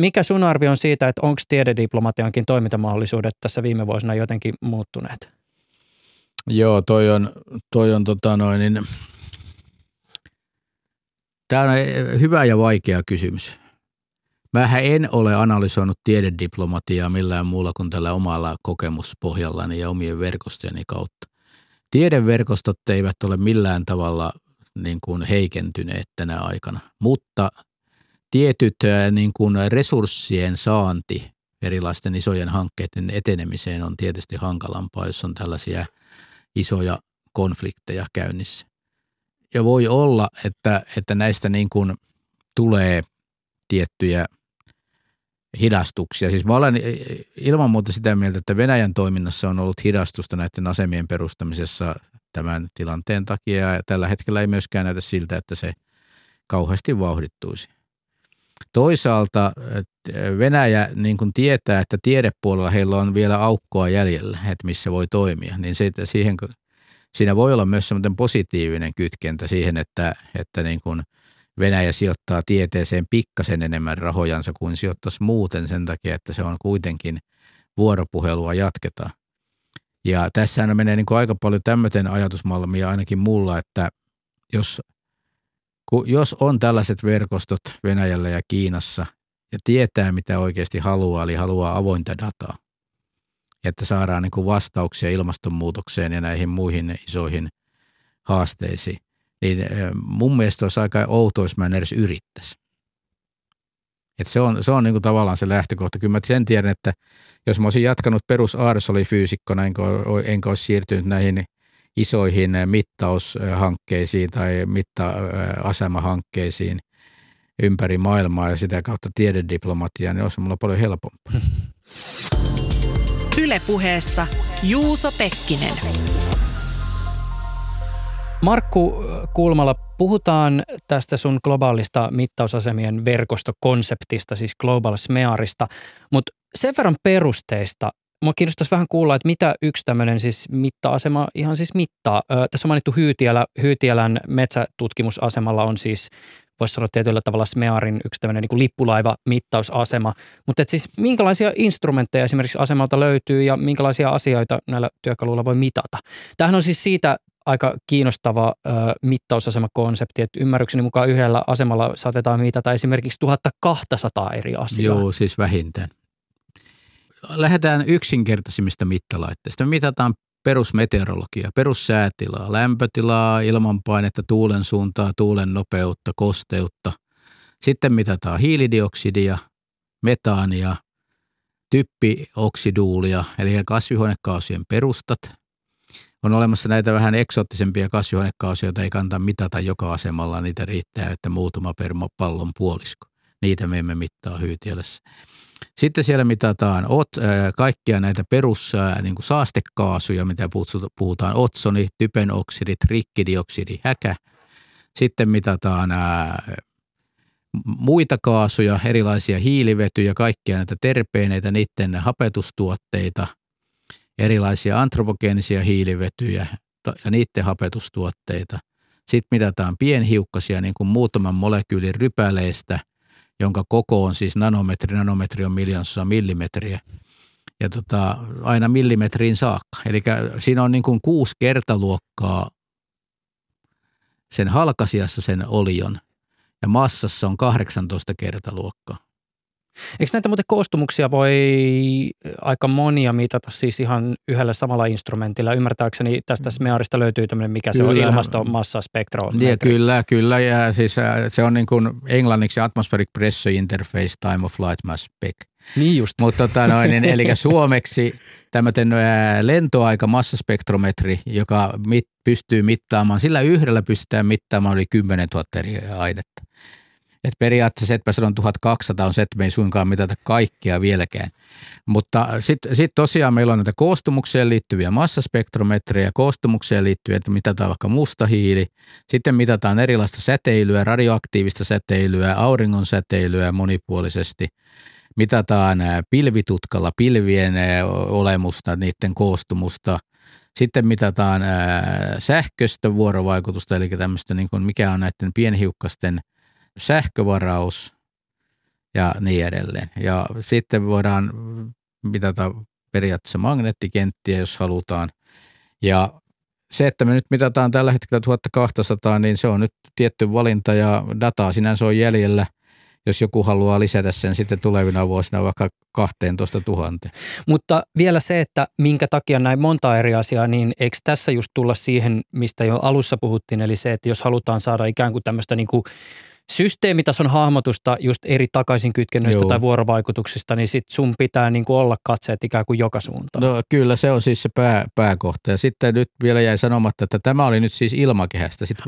Mikä sun arvio on siitä, että onko tiedediplomatiankin toimintamahdollisuudet tässä viime vuosina jotenkin muuttuneet? Joo, toi on tämä on hyvä ja vaikea kysymys. Mähän en ole analysoinut tiedediplomatiaa millään muulla kuin tällä omalla kokemuspohjallani ja omien verkostojeni kautta. Tiedeverkostot eivät ole millään tavalla niin kuin heikentyneet tänä aikana, mutta tietyt niin kuin resurssien saanti erilaisten isojen hankkeiden etenemiseen on tietysti hankalampaa, jos on tällaisia isoja konflikteja käynnissä. ja voi olla, että näistä niin kuin tulee tiettyjä hidastuksia. Siis mä olen ilman muuta sitä mieltä, että Venäjän toiminnassa on ollut hidastusta näiden asemien perustamisessa tämän tilanteen takia, ja tällä hetkellä ei myöskään näytä siltä, että se kauheasti vauhdittuisi. Toisaalta Venäjä niin kuin tietää, että tiedepuolella heillä on vielä aukkoa jäljellä, että missä voi toimia, niin siinä voi olla myös semmoinen positiivinen kytkentä siihen, että niin kuin Venäjä sijoittaa tieteeseen pikkasen enemmän rahojansa kuin sijoittaisi muuten sen takia, että se on kuitenkin vuoropuhelua jatketa. Ja tässähän menee niin kuin aika paljon tämmöinen ajatusmalmia ainakin mulla, että jos on tällaiset verkostot Venäjällä ja Kiinassa ja tietää, mitä oikeasti haluaa, eli haluaa avointa dataa, että saadaan niin kuin vastauksia ilmastonmuutokseen ja näihin muihin isoihin haasteisiin, niin mun mielestä olisi aika outoa, jos mä en edes yrittäisi. Että se on niin kuin tavallaan se lähtökohta. Kyllä mä sen tiedän, että jos mä olisin jatkanut perusaarsoli-fyysikkona, enkä olisi siirtynyt näihin isoihin mittaushankkeisiin tai mitta-asemahankkeisiin ympäri maailmaa ja sitä kautta tiedediplomatiaa, niin olisi mulla paljon helpompaa. Yle Puheessa Juuso Pekkinen. Markku Kulmala, puhutaan tästä sun globaalista mittausasemien verkostokonseptista, siis Global SMEARista, mutta sen verran perusteista. Mua kiinnostaisi vähän kuulla, että mitä yksi tämmöinen siis mitta-asema ihan siis mittaa. Tässä on mainittu Hyytiälä. Hyytiälän metsätutkimusasemalla on siis, voisi sanoa tietyllä tavalla SMEARin yksi tämmöinen niin kuin lippulaivamittausasema. Mutta siis minkälaisia instrumentteja esimerkiksi asemalta löytyy ja minkälaisia asioita näillä työkaluilla voi mitata? Tämähän on siis siitä aika kiinnostava mittausasemakonsepti, että ymmärrykseni mukaan yhdellä asemalla saatetaan mitata esimerkiksi 1200 eri asiaa. Joo, siis vähintään. Lähdetään yksinkertaisimmista mittalaitteista. Me mitataan perusmeteorologiaa, perussäätilaa, lämpötilaa, ilmanpainetta, tuulen suuntaa, tuulen nopeutta, kosteutta. Sitten mitataan hiilidioksidia, metaania, typpioksiduulia, eli kasvihuonekaasujen perustat. On olemassa näitä vähän eksoottisempia kasvihuonekaasuja, joita ei kannata mitata joka asemalla. Niitä riittää, että muutama per pallon puolisko. Niitä me emme mittaa Hyytiälässä. Sitten siellä mitataan kaikkia näitä perussaastekaasuja, mitä puhutaan otsoni, typenoksidit, rikkidioksidit, häkä. Sitten mitataan muita kaasuja, erilaisia hiilivetyjä, kaikkia näitä terpeeneitä, niiden hapetustuotteita, erilaisia antropogeenisia hiilivetyjä ja niiden hapetustuotteita. Sitten mitataan pienhiukkasia niin kuin muutaman molekyylin rypäleistä, jonka koko on siis nanometri. Nanometri on miljoonasosa millimetriä ja aina millimetriin saakka. Eli siinä on niin kuin 6 kertaluokkaa sen halkasijassa sen olion ja massassa on 18 kertaluokkaa. Eikö näitä muuten koostumuksia voi aika monia mitata siis ihan yhdellä samalla instrumentilla? Ymmärtääkseni tästä SMEARista löytyy tämmöinen, mikä kyllä. Se on ilmaston massaspektrometri. Kyllä. Ja siis se on niin kuin englanniksi Atmospheric Pressure Interface Time of Light Mass Spec. Niin just. Mutta eli suomeksi tämmöinen lentoaika massaspektrometri, joka pystyy mittaamaan, sillä yhdellä pystytään mittaamaan yli 10 000 eri ainetta. Että periaatteessa etpä sanon 1200 on se, että me ei suinkaan mitata kaikkia vieläkään. Mutta sitten tosiaan meillä on näitä koostumukseen liittyviä massaspektrometrejä, koostumukseen liittyviä, että mitataan vaikka musta hiili. Sitten mitataan erilaista säteilyä, radioaktiivista säteilyä, auringon säteilyä monipuolisesti. Mitataan pilvitutkalla pilvien olemusta, niiden koostumusta. Sitten mitataan sähköistä vuorovaikutusta, eli tämmöistä niin kuin mikä on näiden pienhiukkasten sähkövaraus ja niin edelleen. Ja sitten voidaan mitata periaatteessa magneettikenttiä, jos halutaan. Ja se, että me nyt mitataan tällä hetkellä 1200, niin se on nyt tietty valinta ja dataa sinänsä on jäljellä. Jos joku haluaa lisätä sen sitten tulevina vuosina vaikka 12 000. Mutta vielä se, että minkä takia näin monta eri asiaa, niin eikö tässä just tulla siihen, mistä jo alussa puhuttiin, eli se, että jos halutaan saada ikään kuin tämmöistä niin kuin systeemitason hahmotusta just eri takaisinkytkennöistä tai vuorovaikutuksista, niin sit sun pitää niin kuin olla katseet ikään kuin joka suuntaan. No kyllä, se on siis se pääkohta. Ja sitten nyt vielä jäi sanomatta, että tämä oli nyt siis ilmakehästä. Sitten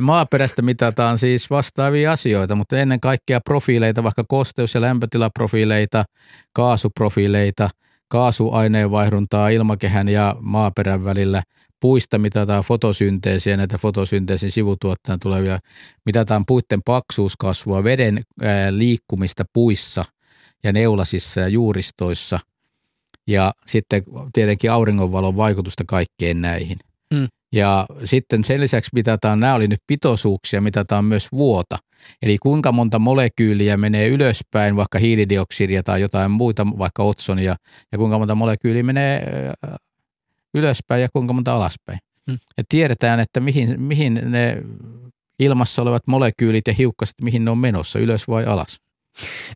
maaperästä mitataan siis vastaavia asioita, mutta ennen kaikkea profiileita, vaikka kosteus- ja lämpötilaprofiileita, kaasuprofiileita, kaasuaineenvaihduntaa ilmakehän ja maaperän välillä. Puista mitataan fotosynteesiä, näitä fotosynteesin sivutuotteena tulevia, mitataan puitten paksuuskasvua, veden liikkumista puissa ja neulasissa ja juuristoissa ja sitten tietenkin auringonvalon vaikutusta kaikkeen näihin. Mm. Ja sitten sen lisäksi mitataan, nämä oli nyt pitoisuuksia, mitataan myös vuota. Eli kuinka monta molekyyliä menee ylöspäin, vaikka hiilidioksidia tai jotain muuta, vaikka otsonia, ja kuinka monta molekyyliä menee ylöspäin ja kuinka monta alaspäin. Hmm. Ja tiedetään, että mihin ne ilmassa olevat molekyylit ja hiukkaset, mihin ne on menossa, ylös vai alas.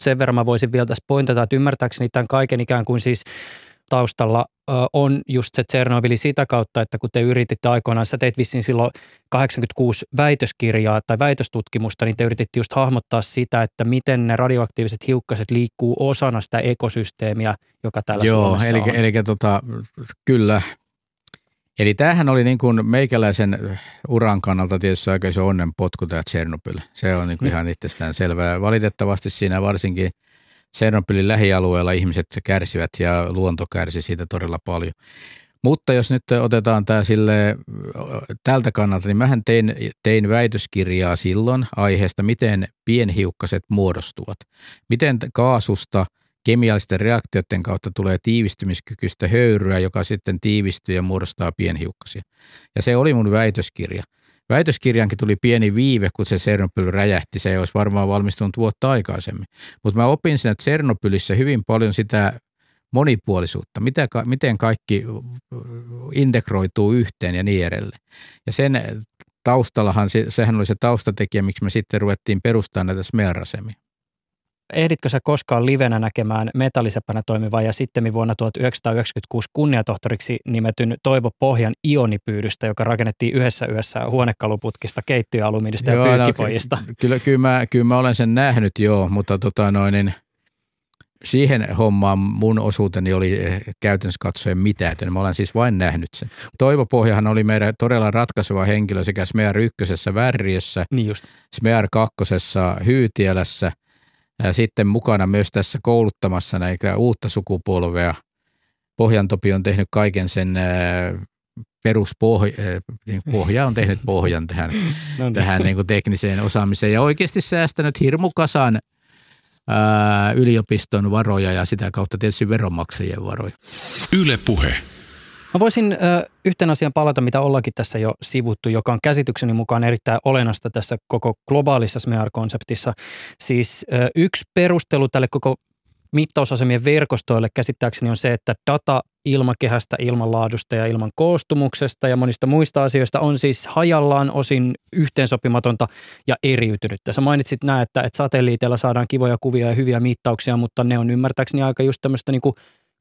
Sen verran mä voisin vielä tässä pointata, että ymmärtääkseni tämän kaiken ikään kuin siis taustalla on just se Tsernobyli sitä kautta, että kun te yrititte aikoinaan, sä teit vissiin silloin 86 väitöskirjaa tai väitöstutkimusta, niin te yrititte just hahmottaa sitä, että miten ne radioaktiiviset hiukkaset liikkuu osana sitä ekosysteemiä, joka täällä Suomessa on. Joo, kyllä. Eli tämähän oli niin kuin meikäläisen uran kannalta tietysti aika iso onnenpotku tämä Tsernobyl. Se on niin kuin ihan itsestään selvää. Valitettavasti siinä varsinkin Tsernobylin lähialueella ihmiset kärsivät ja luonto kärsi siitä todella paljon. Mutta jos nyt otetaan tämä sille tältä kannalta, niin mähän tein väitöskirjaa silloin aiheesta, miten pienhiukkaset muodostuvat. Miten kaasusta kemiallisten reaktioiden kautta tulee tiivistymiskykyistä höyryä, joka sitten tiivistyy ja muodostaa pienhiukkasia. Ja se oli mun väitöskirja. Väitöskirjaankin tuli pieni viive, kun se Tsernobyl räjähti. Se ei olisi varmaan valmistunut vuotta aikaisemmin. Mutta mä opin siinä Tsernobylissä hyvin paljon sitä monipuolisuutta, miten kaikki integroituu yhteen ja niin edelleen. Ja sen taustallahan, sehän oli se taustatekijä, miksi me sitten ruvettiin perustamaan näitä SMEAR-asemia. Ehditkö sä koskaan livenä näkemään metallisepänä toimivan ja sitten vuonna 1996 kunniatohtoriksi nimetyn Toivo Pohjan ionipyydystä, joka rakennettiin yhdessä yössä huonekaluputkista, keittiöalumiinista ja pyykkipojista? No, kyllä mä olen sen nähnyt mutta siihen hommaan mun osuuteni oli käytännössä katsoen mitätön. Mä olen siis vain nähnyt sen. Toivo Pohjahan oli meidän todella ratkaiseva henkilö sekä SMEAR 1:ssä Värriössä, niin SMEAR 2:ssä Hyytiälässä. Ja sitten mukana myös tässä kouluttamassa näitä uutta sukupolvea. Pohjantopi on tehnyt kaiken sen Pohja on tehnyt pohjan tähän niin kuin tekniseen osaamiseen ja oikeasti säästänyt hirmukasan yliopiston varoja ja sitä kautta tietysti veronmaksajien varoja. Yle Puhe. Mä voisin yhteen asiaan palata, mitä ollaankin tässä jo sivuttu, joka on käsitykseni mukaan erittäin olennaista tässä koko globaalissa SMEAR-konseptissa. Siis yksi perustelu tälle koko mittausasemien verkostoille käsittääkseni on se, että data ilmakehästä, ilmanlaadusta ja ilman koostumuksesta ja monista muista asioista on siis hajallaan osin yhteensopimatonta ja eriytynyttä. Sä mainitsit nämä, että satelliiteilla saadaan kivoja kuvia ja hyviä mittauksia, mutta ne on ymmärtääkseni aika just tämmöistä niinku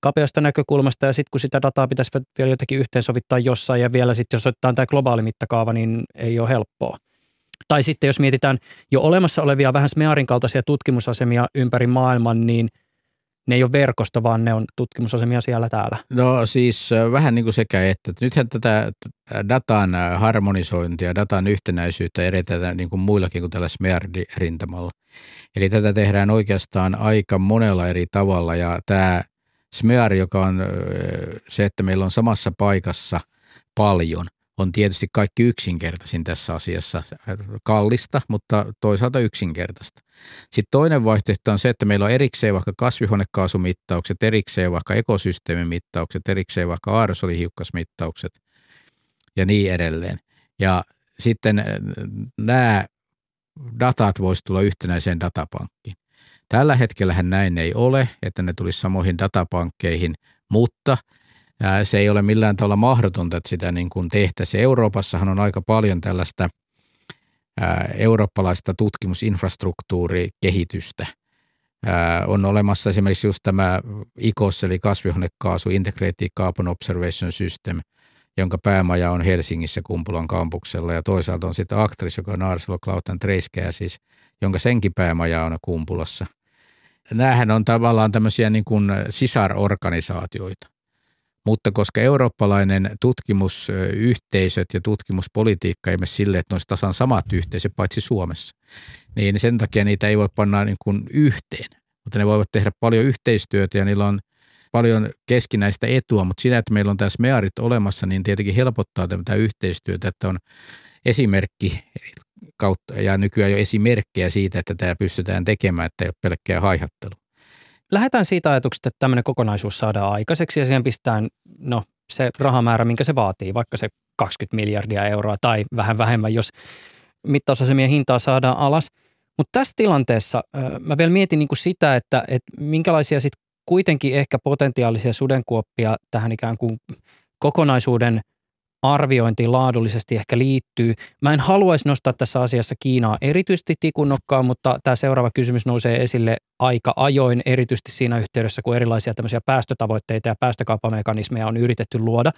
kapeasta näkökulmasta ja sitten kun sitä dataa pitäisi vielä jotenkin yhteensovittaa jossain ja vielä sitten jos otetaan tämä globaali mittakaava, niin ei ole helppoa. Tai sitten jos mietitään jo olemassa olevia vähän SMEARin kaltaisia tutkimusasemia ympäri maailman, niin ne ei ole verkosto, vaan ne on tutkimusasemia siellä täällä. No siis vähän niin kuin sekä että. Nythän tätä datan harmonisointia, datan yhtenäisyyttä edetään niin kuin muillakin kuin tällä SMEAR-rintamalla. Eli tätä tehdään oikeastaan aika monella eri tavalla ja tämä SMEAR, joka on se, että meillä on samassa paikassa paljon, on tietysti kaikki yksinkertaisin tässä asiassa. Kallista, mutta toisaalta yksinkertaista. Sitten toinen vaihtoehto on se, että meillä on erikseen vaikka kasvihuonekaasumittaukset, erikseen vaikka ekosysteemimittaukset, erikseen vaikka aerosolihiukkasmittaukset ja niin edelleen. Ja sitten nämä datat voisi tulla yhtenäiseen datapankkiin. Tällä hetkellähän näin ei ole, että ne tulisi samoihin datapankkeihin, mutta se ei ole millään tavalla mahdotonta, että sitä niin kuin tehtäisiin. Euroopassahan on aika paljon tällaista eurooppalaista tutkimusinfrastruktuurikehitystä. On olemassa esimerkiksi just tämä ICOS, eli kasvihuonekaasu, Integrated Carbon Observation System, jonka päämaja on Helsingissä Kumpulan kampuksella, ja toisaalta on sitten ACTRIS, joka on Arcelor-Clautan Treiskä, siis jonka senkin päämaja on Kumpulassa. Nämähän on tavallaan tämmöisiä niin kuin sisarorganisaatioita, mutta koska eurooppalainen tutkimusyhteisöt ja tutkimuspolitiikka ei mene sille, että ne olisi tasan samat yhteisöt paitsi Suomessa, niin sen takia niitä ei voi panna niin kuin yhteen, mutta ne voivat tehdä paljon yhteistyötä ja niillä on paljon keskinäistä etua, mutta siinä, että meillä on tämä SMEARit olemassa, niin tietenkin helpottaa tätä yhteistyötä, että on esimerkki kautta ja nykyään jo esimerkkejä siitä, että tämä pystytään tekemään, että ei ole pelkkää haihattelua. Lähdetään siitä ajatuksesta, että tämmöinen kokonaisuus saadaan aikaiseksi ja siihen pistetään se rahamäärä, minkä se vaatii, vaikka se 20 miljardia euroa tai vähän vähemmän, jos mittausasemien hintaa saadaan alas. Mutta tässä tilanteessa mä vielä mietin niinku sitä, että minkälaisia sitten kuitenkin ehkä potentiaalisia sudenkuoppia tähän ikään kuin kokonaisuuden arviointiin laadullisesti ehkä liittyy. Mä en haluaisi nostaa tässä asiassa Kiinaa erityisesti tikunnokkaan, mutta tämä seuraava kysymys nousee esille aika ajoin, erityisesti siinä yhteydessä, kun erilaisia tämmöisiä päästötavoitteita ja päästökauppamekanismeja on yritetty luoda.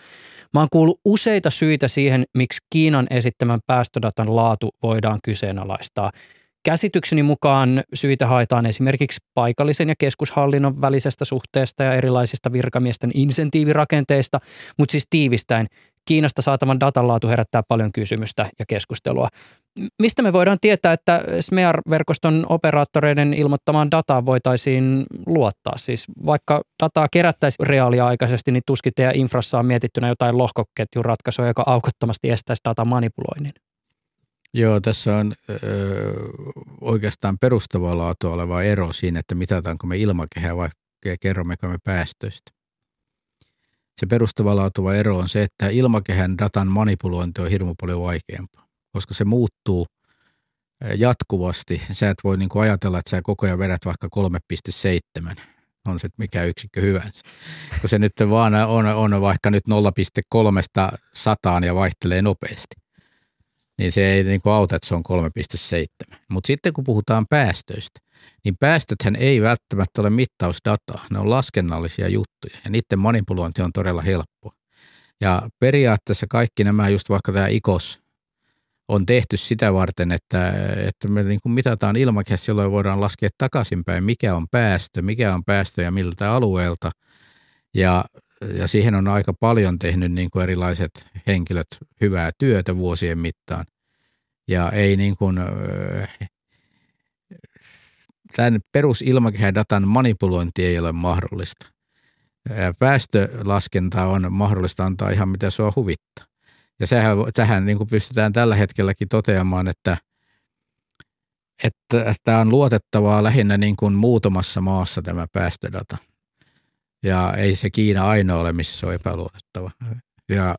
Mä oon kuullut useita syitä siihen, miksi Kiinan esittämän päästödatan laatu voidaan kyseenalaistaa. Käsitykseni mukaan syitä haetaan esimerkiksi paikallisen ja keskushallinnon välisestä suhteesta ja erilaisista virkamiesten insentiivirakenteista, mutta siis tiivistäen Kiinasta saatavan datan laatu herättää paljon kysymystä ja keskustelua. Mistä me voidaan tietää, että SMEAR-verkoston operaattoreiden ilmoittamaan dataan voitaisiin luottaa? Siis vaikka dataa kerättäisiin reaaliaikaisesti, niin tuskin teidän infrassa on mietittynä jotain lohkoketjuratkaisua, joka aukottomasti estäisi datan manipuloinnin. Joo, tässä on oikeastaan perustavaa laatua oleva ero siinä, että mitataanko me ilmakehää vai kerrommeko me päästöistä. Se perustavaa laatua ero on se, että ilmakehän datan manipulointi on hirmu paljon vaikeampaa, koska se muuttuu jatkuvasti. Sä et voi niinku ajatella, että sä koko ajan vedät vaikka 3,7, on se mikä yksikkö hyvänsä. Kun se nyt vaan on vaikka nyt 0,3 sataan ja vaihtelee nopeasti. Niin se ei niin kuin auta, että se on 3,7. Mutta sitten kun puhutaan päästöistä, niin päästöthän ei välttämättä ole mittausdataa. Ne on laskennallisia juttuja ja niiden manipulointi on todella helppoa. Ja periaatteessa kaikki nämä, just vaikka tämä ICOS, on tehty sitä varten, että me niin kuin mitataan ilmakehässä, jolloin voidaan laskea takaisinpäin, mikä on päästö ja miltä alueelta. Ja siihen on aika paljon tehnyt niin kuin erilaiset henkilöt hyvää työtä vuosien mittaan. Ja ei niin kuin, tämän perusilmakehädatan manipulointi ei ole mahdollista. Päästölaskentaa on mahdollista antaa ihan mitä sua huvittaa. Ja tähän niin kuin pystytään tällä hetkelläkin toteamaan, että tämä on luotettavaa lähinnä niin kuin muutamassa maassa tämä päästödata. Ja ei se Kiina ainoa ole, missä se on epäluotettava. Ja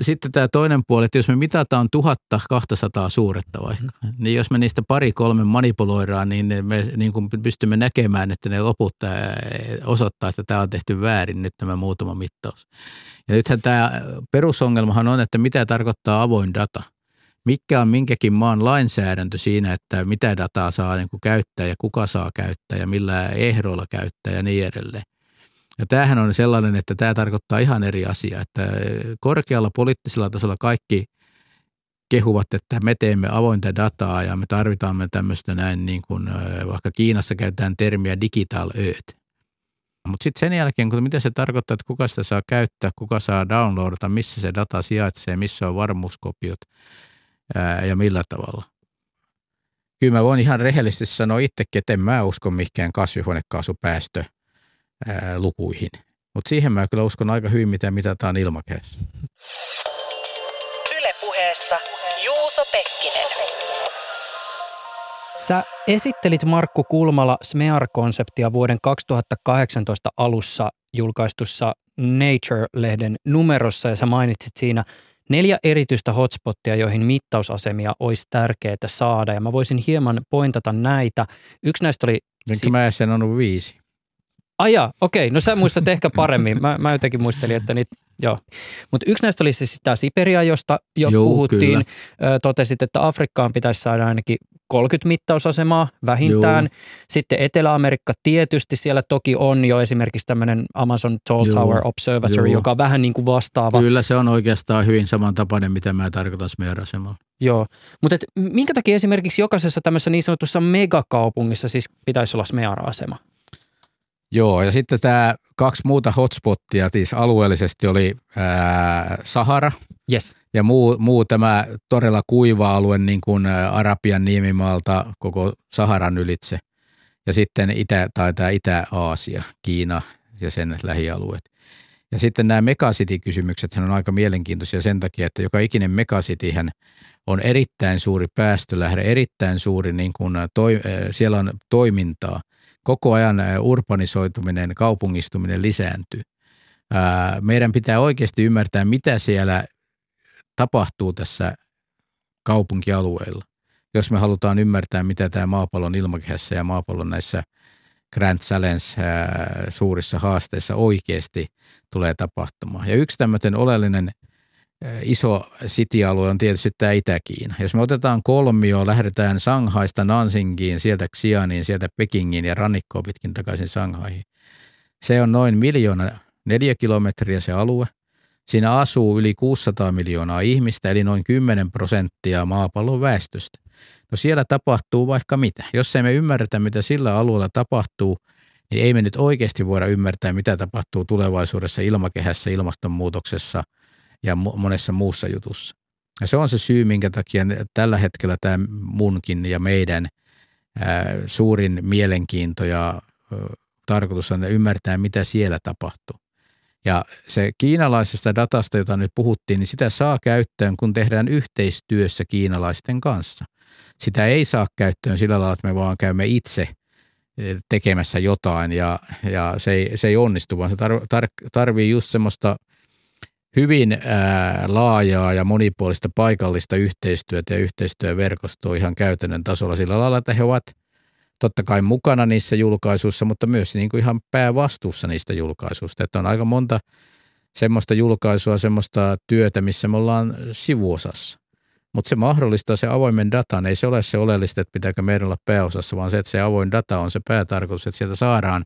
sitten tämä toinen puoli, että jos me mitataan 1200 suuretta vaikka, niin jos me niistä 2-3 manipuloidaan, niin me niin kun pystymme näkemään, että ne loput osoittaa, että tämä on tehty väärin nyt tämä muutama mittaus. Ja nythän tämä perusongelmahan on, että mitä tarkoittaa avoin data. Mikä on minkäkin maan lainsäädäntö siinä, että mitä dataa saa niin kuin käyttää ja kuka saa käyttää ja millä ehdoilla käyttää ja niin edelleen. Ja tämähän on sellainen, että tämä tarkoittaa ihan eri asiaa, että korkealla poliittisella tasolla kaikki kehuvat, että me teemme avointa dataa ja me tarvitaan tämmöistä näin niin kuin vaikka Kiinassa käytetään termiä digital earth. Mutta sitten sen jälkeen, kun mitä se tarkoittaa, että kuka sitä saa käyttää, kuka saa downloadata, missä se data sijaitsee, missä on varmuuskopiot. Ja millä tavalla. Kyllä mä voin ihan rehellisesti sanoa itsekin, että en mä usko mihinkään kasvihuonekaasupäästölukuihin. Mutta siihen mä kyllä uskon aika hyvin, mitä mitataan ilmakehässä. Yle Puheessa Juuso Pekkinen. Sä esittelit Markku Kulmala SMEAR-konseptia vuoden 2018 alussa julkaistussa Nature-lehden numerossa ja sä mainitsit siinä 4 erityistä hotspottia, joihin mittausasemia olisi tärkeää saada, ja mä voisin hieman pointata näitä. Yksi näistä oli... Mä en sanonut 5. Okei. No sä muistat ehkä paremmin. Mä jotenkin muistelin, että niitä... Joo. Mutta yksi näistä oli siis sitä Siperia, josta puhuttiin. Kyllä. Totesit, että Afrikkaan pitäisi saada ainakin 30 mittausasemaa vähintään. Joo. Sitten Etelä-Amerikka tietysti, siellä toki on jo esimerkiksi tämmöinen Amazon Tall Tower Observatory, joka on vähän niin kuin vastaava. Kyllä se on oikeastaan hyvin samantapainen, mitä mä tarkoitan SMEAR-asemalla. Joo, mutta minkä takia esimerkiksi jokaisessa tämmöisessä niin sanotussa megakaupungissa siis pitäisi olla SMEAR-asema? Joo, ja sitten tämä kaksi muuta hotspottia siis alueellisesti oli Sahara ja muu tämä todella kuiva alue niin kuin Arabian niemimaalta koko Saharan ylitse. Ja sitten Itä-Aasia, Kiina ja sen lähialueet. Ja sitten nämä megacity-kysymyksethän on aika mielenkiintoisia sen takia, että joka ikinen megacityhän on erittäin suuri päästölähde, erittäin suuri, niin kuin siellä on toimintaa. Koko ajan urbanisoituminen, kaupungistuminen lisääntyy. Meidän pitää oikeasti ymmärtää, mitä siellä tapahtuu tässä kaupunkialueella, jos me halutaan ymmärtää, mitä tämä maapallon ilmakehässä ja maapallon näissä Grand Challenge suurissa haasteissa oikeasti tulee tapahtumaan. Ja yksi tämmöinen oleellinen iso city-alue on tietysti tämä Itä-Kiina. Jos me otetaan kolmio, lähdetään Shanghaista Nanjingiin, sieltä Xianiin, sieltä Pekingiin ja rannikkoa pitkin takaisin Shanghaihin. Se on noin 1,000,004 kilometriä se alue. Siinä asuu yli 600 miljoonaa ihmistä, eli noin 10% maapallon väestöstä. No siellä tapahtuu vaikka mitä. Jos ei me ymmärretä, mitä sillä alueella tapahtuu, niin ei me nyt oikeasti voida ymmärtää, mitä tapahtuu tulevaisuudessa ilmakehässä, ilmastonmuutoksessa ja monessa muussa jutussa. Ja se on se syy, minkä takia tällä hetkellä tämä munkin ja meidän suurin mielenkiinto ja tarkoitus on ymmärtää, mitä siellä tapahtuu. Ja se kiinalaisesta datasta, jota nyt puhuttiin, niin sitä saa käyttöön, kun tehdään yhteistyössä kiinalaisten kanssa. Sitä ei saa käyttöön sillä lailla, että me vaan käymme itse tekemässä jotain ja se ei onnistu, vaan se tarvii just semmoista hyvin laajaa ja monipuolista paikallista yhteistyötä ja yhteistyöverkostoa ihan käytännön tasolla sillä lailla, että he ovat totta kai mukana niissä julkaisuissa, mutta myös niin kuin ihan päävastuussa niistä julkaisuista. Että on aika monta semmoista julkaisua, semmoista työtä, missä me ollaan sivuosassa. Mutta se mahdollistaa se avoimen datan. Ei se ole se oleellista, että pitääkö meidän olla pääosassa, vaan se, että se avoin data on se päätarkoitus, että sieltä saadaan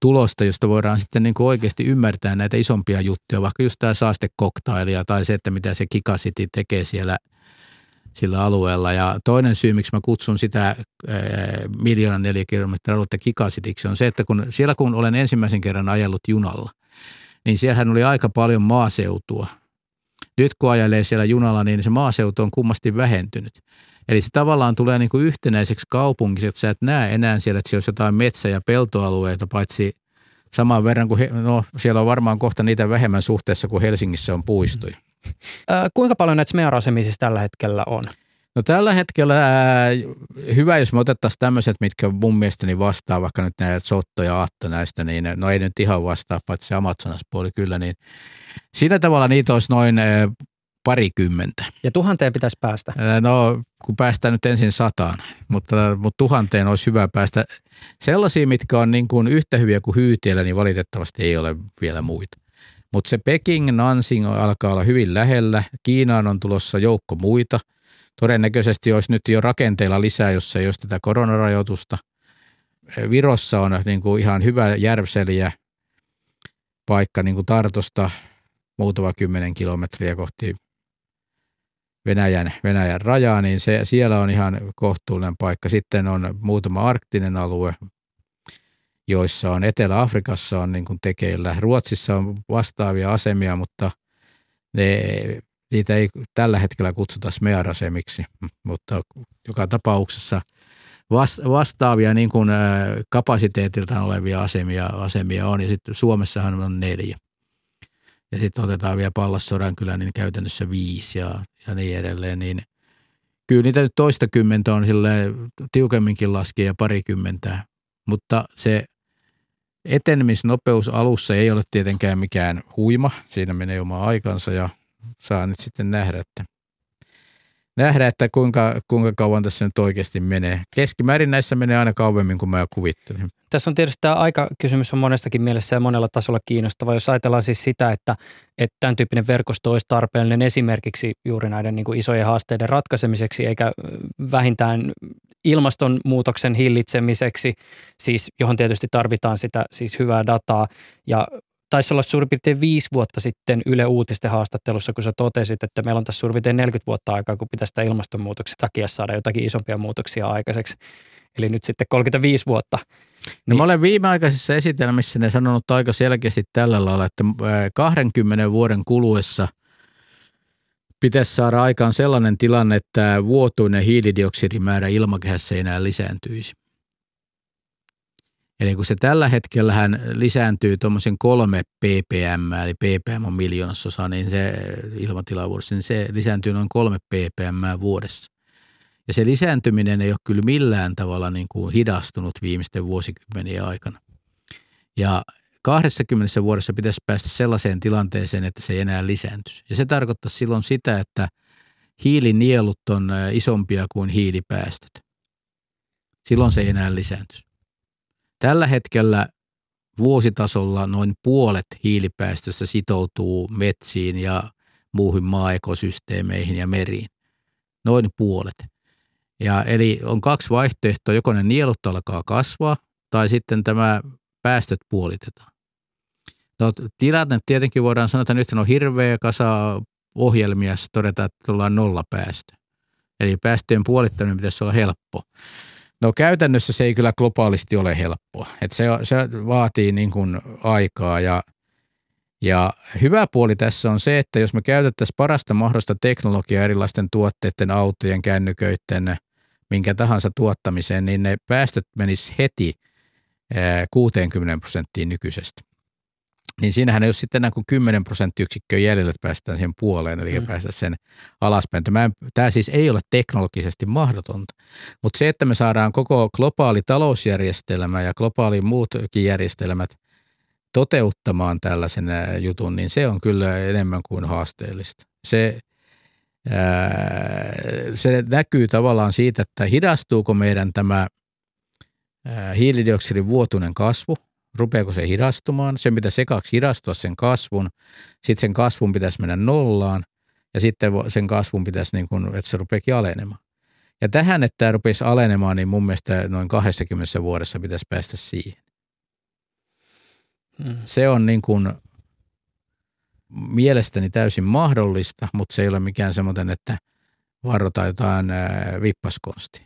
tulosta, josta voidaan sitten niin kuin oikeasti ymmärtää näitä isompia juttuja, vaikka just tämä saastekoktailija tai se, että mitä se Gigacity tekee siellä sillä alueella. Ja toinen syy, miksi mä kutsun sitä 1,000,004 kilometrin aluetta Gigacityksi, on se, että kun olen ensimmäisen kerran ajellut junalla, niin siellähän oli aika paljon maaseutua. Nyt kun ajelee siellä junalla, niin se maaseutu on kummasti vähentynyt. Eli se tavallaan tulee niin kuin yhtenäiseksi kaupunkiksi, että sä et näe enää siellä, että siellä olisi jotain metsä- ja peltoalueita, paitsi saman verran kuin, siellä on varmaan kohta niitä vähemmän suhteessa kuin Helsingissä on puistoja. Kuinka paljon näitä SMEAR-asemia siis tällä hetkellä on? No tällä hetkellä hyvä, jos me otettaisiin tämmöiset, mitkä mun mielestäni vastaa, vaikka nyt näitä Zotto ja Atto näistä, niin no ei nyt ihan vastaa, paitsi se Amazonas-puoli kyllä, niin sillä tavalla niitä olisi noin parikymmentä. Ja 1000 pitäisi päästä? No kun päästään nyt ensin 100, mutta 1000 olisi hyvä päästä. Sellaisia, mitkä on niin kuin yhtä hyviä kuin Hyytiälä, niin valitettavasti ei ole vielä muita. Mutta se Peking, Nanjing alkaa olla hyvin lähellä. Kiinaan on tulossa joukko muita. Todennäköisesti olisi nyt jo rakenteilla lisää, jos ei olisi tätä koronarajoitusta. Virossa on niin kuin ihan hyvä järvseliä paikka niin kuin Tartosta muutama 10 kilometriä kohti Venäjän rajaa, niin siellä on ihan kohtuullinen paikka. Sitten on muutama arktinen alue, joissa on Etelä-Afrikassa on niin kuin tekeillä. Ruotsissa on vastaavia asemia, mutta niitä ei tällä hetkellä kutsuta SMEAR-asemiksi, mutta joka tapauksessa vastaavia niin kuin kapasiteetiltaan olevia asemia on. Ja sitten Suomessahan on 4. Ja sitten otetaan vielä Pallas-Sodankylä, niin käytännössä 5 ja niin edelleen. Niin kyllä niitä nyt toistakymmentä on silleen tiukemminkin laskea ja parikymmentä, mutta se etenemisnopeus alussa ei ole tietenkään mikään huima. Siinä menee oma aikansa ja saa nyt sitten nähdä, että nähdä, että kuinka kauan tässä nyt oikeasti menee. Keskimäärin näissä menee aina kauemmin kuin mä kuvittelin. Tässä on tietysti tämä aikakysymys on monestakin mielessä ja monella tasolla kiinnostava. Jos ajatellaan siis sitä, että tämän tyyppinen verkosto olisi tarpeellinen esimerkiksi juuri näiden niin kuin isojen haasteiden ratkaisemiseksi, eikä vähintään ilmastonmuutoksen hillitsemiseksi, siis, johon tietysti tarvitaan sitä siis hyvää dataa. Ja taisi olla suurin piirtein 5 vuotta sitten Yle Uutisten haastattelussa, kun sä totesit, että meillä on tässä suurin piirtein 40 vuotta aikaa, kun pitäisi sitä ilmastonmuutoksen takia saada jotakin isompia muutoksia aikaiseksi. Eli nyt sitten 35 vuotta. Niin. No mä olen viimeaikaisissa esitelmissä ne sanonut aika selkeästi tällä lailla, että 20 vuoden kuluessa pitäisi saada aikaan sellainen tilanne, että vuotuinen hiilidioksidimäärä ilmakehässä ei enää lisääntyisi. Eli kun se tällä hetkellähän lisääntyy tuommoisen 3 ppm, eli ppm on miljoonasosa, niin se ilmatila vuodessa, niin se lisääntyy noin 3 ppm vuodessa. Ja se lisääntyminen ei ole kyllä millään tavalla niin kuin hidastunut viimeisten vuosikymmenien aikana. Ja 20 vuodessa pitäisi päästä sellaiseen tilanteeseen, että se ei enää lisääntyisi. Ja se tarkoittaa silloin sitä, että hiilinielut on isompia kuin hiilipäästöt. Silloin se ei enää lisääntyisi. Tällä hetkellä vuositasolla noin puolet hiilipäästöstä sitoutuu metsiin ja muuhun maaekosysteemeihin ja meriin. Noin puolet. Ja eli on 2 vaihtoehtoa, joko ne nielut alkaa kasvaa tai sitten tämä päästöt puolitetaan. No tilanne tietenkin voidaan sanoa, että nyt on hirveä kasa ohjelmia, jossa todetaan, että ollaan nollapäästö. Eli päästöjen puolittaminen pitäisi olla helppo. No käytännössä se ei kyllä globaalisti ole helppoa. Että se vaatii niin kuin aikaa ja hyvä puoli tässä on se, että jos me käytettäisiin parasta mahdollista teknologiaa erilaisten tuotteiden, autojen, kännyköiden, minkä tahansa tuottamiseen, niin ne päästöt menisivät heti 60% nykyisestä. Niin siinähän ei ole sitten enää kuin 10% jäljellä, että päästään siihen puoleen, eli päästään sen alaspäin. Tämä siis ei ole teknologisesti mahdotonta, mutta se, että me saadaan koko globaali talousjärjestelmä ja globaali muutkin järjestelmät toteuttamaan tällaisen jutun, niin se on kyllä enemmän kuin haasteellista. Se näkyy tavallaan siitä, että hidastuuko meidän tämä hiilidioksidin vuotuinen kasvu, rupeako se hidastumaan, sen pitäisi sekaksi hidastua sen kasvun, sitten sen kasvun pitäisi mennä nollaan ja sitten sen kasvun pitäisi, niin kuin, että se rupeakin alenemaan. Ja tähän, että tämä rupeisi alenemaan, niin mun mielestä noin 20 vuodessa pitäisi päästä siihen. Se on niin kuin mielestäni täysin mahdollista, mutta se ei ole mikään semmoinen, että varotaan jotain vippaskonstia.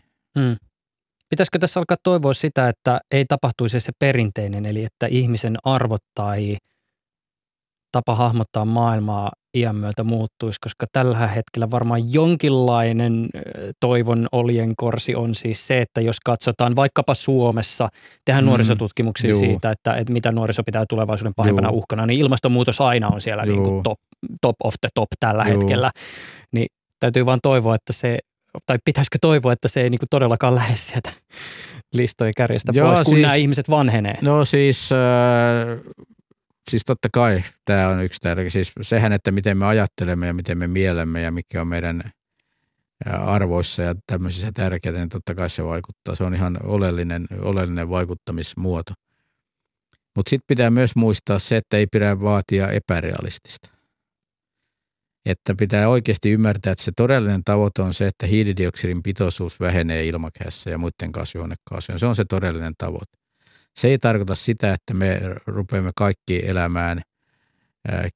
Pitäisikö tässä alkaa toivoa sitä, että ei tapahtuisi se perinteinen, eli että ihmisen arvot tai tapa hahmottaa maailmaa iän myötä muuttuisi, koska tällä hetkellä varmaan jonkinlainen toivon oljenkorsi on siis se, että jos katsotaan vaikka Suomessa, tehdään nuorisotutkimuksia siitä, että mitä nuoriso pitää tulevaisuuden pahimpana uhkana, niin ilmastonmuutos aina on siellä niin kuin top of the top tällä hetkellä. Niin täytyy vaan toivoa, että se, tai pitäisikö toivoa, että se ei niin kuin todellakaan lähde sieltä listojen kärjestä pois, kun siis, nämä ihmiset vanhenee. No siis totta kai tämä on yksi tärkeä. Siis sehän, että miten me ajattelemme ja miten me mielemme ja mikä on meidän arvoissa ja tämmöisissä tärkeää, niin totta kai se vaikuttaa. Se on ihan oleellinen vaikuttamismuoto. Mutta sitten pitää myös muistaa se, että ei pidä vaatia epärealistista. Että pitää oikeasti ymmärtää, että se todellinen tavoite on se, että hiilidioksidin pitoisuus vähenee ilmakehässä ja muiden kasvihuonekaasujen. Se on se todellinen tavoite. Se ei tarkoita sitä, että me rupeamme kaikki elämään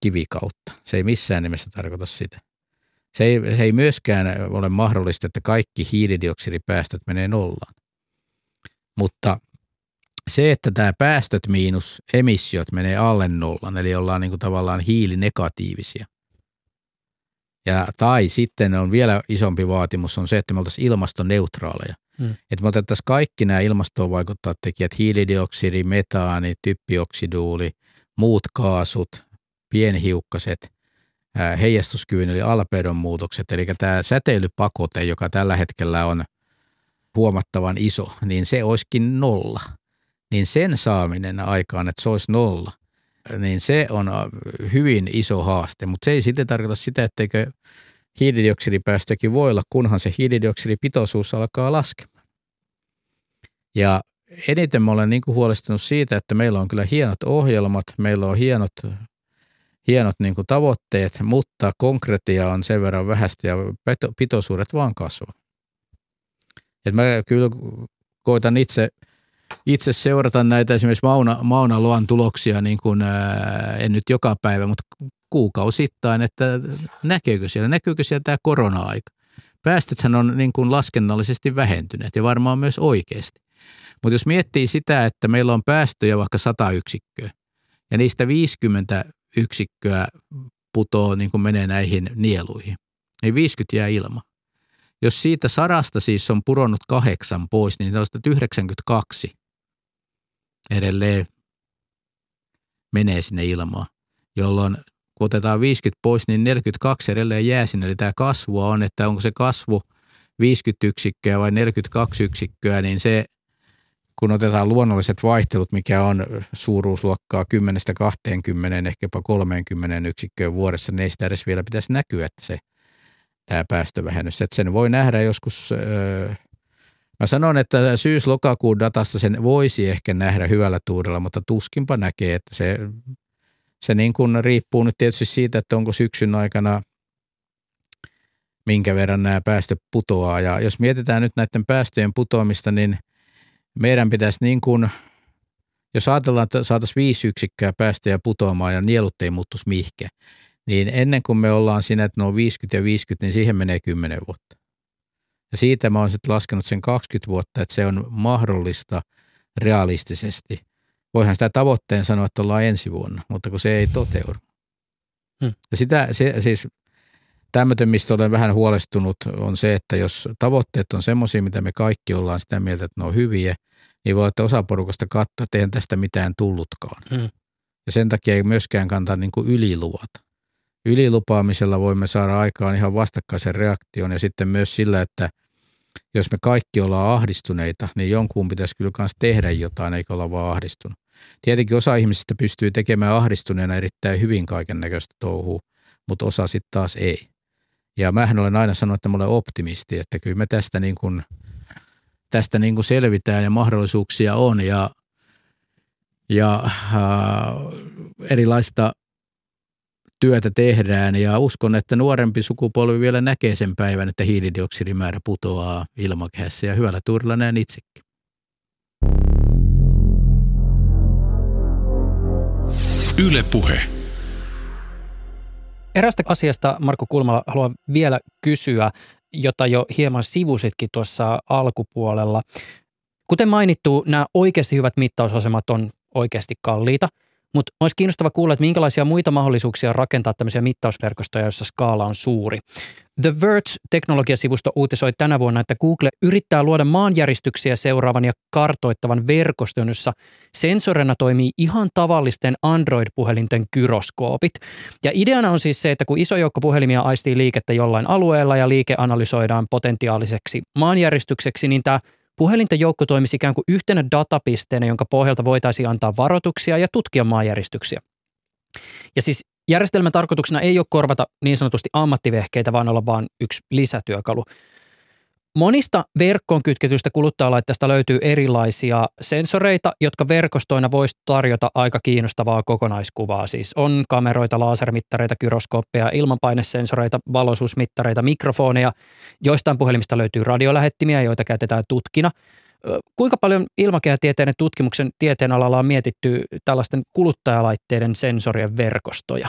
kivikautta. Se ei missään nimessä tarkoita sitä. Se ei myöskään ole mahdollista, että kaikki hiilidioksidipäästöt menee nollaan. Mutta se, että tämä päästöt miinus emissiot menee alle nollan, eli ollaan niin kuin tavallaan hiilinegatiivisia. Ja, tai sitten on vielä isompi vaatimus on se, että me oltaisiin ilmastoneutraaleja. Että me otettaisiin kaikki nämä ilmastoon vaikuttaa tekijät, hiilidioksidi, metaani, typpioksiduuli, muut kaasut, pienhiukkaset, heijastuskyvyn eli albeidon muutokset. Eli tämä säteilypakote, joka tällä hetkellä on huomattavan iso, niin se olisikin 0. Niin sen saaminen aikaan, että se olisi 0, niin se on hyvin iso haaste. Mutta se ei silti tarkoita sitä, etteikö hiilidioksidipäästökin voi olla, kunhan se hiilidioksidipitoisuus alkaa laskemaan. Ja eniten mä olen niin kuin huolestunut siitä, että meillä on kyllä hienot ohjelmat, meillä on hienot niin kuin tavoitteet, mutta konkretia on sen verran vähäistä ja pitoisuudet vaan kasvaa. Et mä kyllä koitan itse seurata näitä esimerkiksi Mauna Loan tuloksia, niin kuin, en nyt joka päivä, mutta kuukausittain, että näkyykö siellä tämä korona-aika. Päästöthän on niin kuin laskennallisesti vähentyneet ja varmaan myös oikeasti. Mutta jos miettii sitä, että meillä on päästöjä vaikka 100 yksikköä ja niistä 50 yksikköä putoo, niin kuin menee näihin nieluihin, niin 50 jää ilma. Jos siitä 100 siis on pudonnut 8 pois, niin on 92 edelleen menee sinne ilmaan, jolloin kun otetaan 50 pois, niin 42 edelleen jää sinne. Eli tämä kasvua on, että onko se kasvu 50 yksikköä vai 42 yksikköä, niin se, kun otetaan luonnolliset vaihtelut, mikä on suuruusluokkaa 10-20, ehkäpä 30 yksikköä vuodessa, niin ei sitä edes vielä pitäisi näkyä, että se tämä päästövähennys. Että sen voi nähdä joskus, mä sanon, että syys-lokakuun datasta sen voisi ehkä nähdä hyvällä tuudella, mutta tuskinpa näkee, että se niin kuin riippuu nyt tietysti siitä, että onko syksyn aikana minkä verran nämä päästöt putoaa. Ja jos mietitään nyt näiden päästöjen putoamista, niin meidän pitäisi niin kuin, jos ajatellaan, että saataisiin 5 yksikköä päästöjä putoamaan ja nielut ei muuttuisi mihinkään, niin ennen kuin me ollaan siinä, että ne on 50 ja 50, niin siihen menee 10 vuotta. Ja siitä mä oon sitten laskenut sen 20 vuotta, että se on mahdollista realistisesti. Voihan sitä tavoitteen sanoa, että ollaan ensi vuonna, mutta kun se ei toteudu. Ja siis tämmöinen, mistä olen vähän huolestunut, on se, että jos tavoitteet on semmoisia, mitä me kaikki ollaan sitä mieltä, että ne on hyviä, niin voi olla osa porukasta katsoa, että eihän tästä mitään tullutkaan. Ja sen takia ei myöskään kannata niin kuin yliluvata. Ylilupaamisella voimme saada aikaan ihan vastakkaisen reaktion ja sitten myös sillä, että jos me kaikki ollaan ahdistuneita, niin jonkun pitäisi kyllä myös tehdä jotain, eikä olla vaan ahdistunut. Tietenkin osa ihmisistä pystyy tekemään ahdistuneena erittäin hyvin kaiken näköistä touhua, mutta osa sitten taas ei. Ja mähän olen aina sanonut, että mä olen optimisti, että kyllä me tästä niin kuin selvitään ja mahdollisuuksia on ja erilaista työtä tehdään ja uskon, että nuorempi sukupolvi vielä näkee sen päivän, että hiilidioksidimäärä putoaa ilmakehässä ja hyvällä tuurilla näen itsekin. Yle Puhe. Erästä asiasta, Markku Kulmala, haluan vielä kysyä, jota jo hieman sivusitkin tuossa alkupuolella. Kuten mainittu, nämä oikeasti hyvät mittausasemat on oikeasti kalliita. Mutta olisi kiinnostava kuulla, että minkälaisia muita mahdollisuuksia rakentaa tämmöisiä mittausverkostoja, joissa skaala on suuri. The Verge-teknologiasivusto uutisoi tänä vuonna, että Google yrittää luoda maanjäristyksiä seuraavan ja kartoittavan verkoston, jossa sensorina toimii ihan tavallisten Android-puhelinten gyroskoopit. Ja ideana on siis se, että kun iso joukko puhelimia aistii liikettä jollain alueella ja liike analysoidaan potentiaaliseksi maanjäristykseksi, niin tämä puhelinten joukko toimisi ikään kuin yhtenä datapisteenä, jonka pohjalta voitaisiin antaa varoituksia ja tutkia maanjäristyksiä. Ja siis järjestelmän tarkoituksena ei ole korvata niin sanotusti ammattivehkeitä, vaan olla vain yksi lisätyökalu. Monista verkkoon kytketyistä kuluttajalaitteista löytyy erilaisia sensoreita, jotka verkostoina voisi tarjota aika kiinnostavaa kokonaiskuvaa. Siis on kameroita, lasermittareita, gyroskooppeja, ilmanpainesensoreita, valoisuusmittareita, mikrofoneja. Joistain puhelimista löytyy radiolähettimiä, joita käytetään tutkina. Kuinka paljon ilmakehätieteiden tutkimuksen tieteenalalla on mietitty tällaisten kuluttajalaitteiden sensorien verkostoja?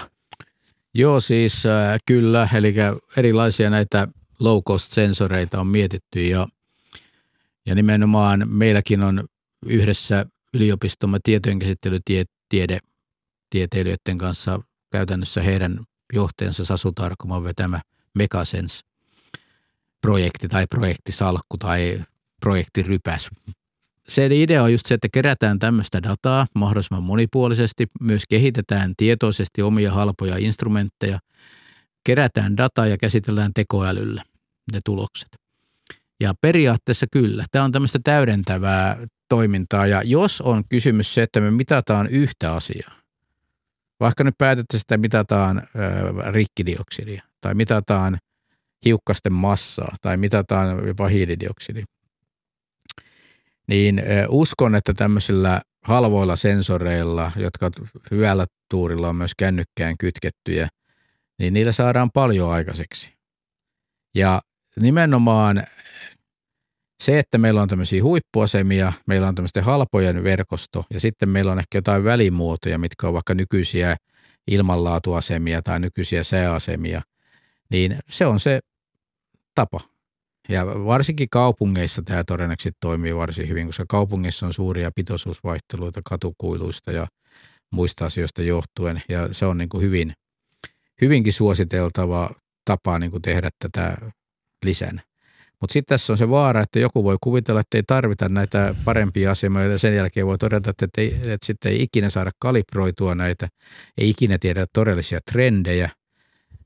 Joo, siis kyllä. Eli erilaisia näitä low-cost-sensoreita on mietitty ja nimenomaan meilläkin on yhdessä yliopistomme tietojenkäsittelytieteilijöiden kanssa käytännössä heidän johtajansa Sasu Tarkuman vetämä Megasens-projekti tai projektisalkku tai projektirypäs. Se idea on just se, että kerätään tämmöistä dataa mahdollisimman monipuolisesti, myös kehitetään tietoisesti omia halpoja instrumentteja, kerätään dataa ja käsitellään tekoälyllä ne tulokset. Ja periaatteessa kyllä, tämä on tämmöistä täydentävää toimintaa ja jos on kysymys se, että me mitataan yhtä asiaa, vaikka nyt päätetään sitä mitataan rikkidioksidia tai mitataan hiukkasten massaa tai mitataan jopa hiilidioksidia. Niin uskon, että tämmöisillä halvoilla sensoreilla, jotka hyvällä tuurilla on myös kännykkään kytkettyjä, niin niillä saadaan paljon aikaiseksi. Ja nimenomaan se, että meillä on tämmöisiä huippuasemia, meillä on tämmöisten halpojen verkosto ja sitten meillä on ehkä jotain välimuotoja, mitkä on vaikka nykyisiä ilmanlaatuasemia tai nykyisiä sääasemia, niin se on se tapa. Ja varsinkin kaupungeissa tämä todennäköisesti toimii varsin hyvin, koska kaupungeissa on suuria pitoisuusvaihteluita katukuiluista ja muista asioista johtuen. Ja se on niin kuin hyvinkin suositeltava tapa niin kuin tehdä tätä lisänä. Mutta sitten tässä on se vaara, että joku voi kuvitella, että ei tarvita näitä parempia asemia ja sen jälkeen voi todeta, että sitten ei ikinä saada kalibroitua näitä, ei ikinä tiedä todellisia trendejä,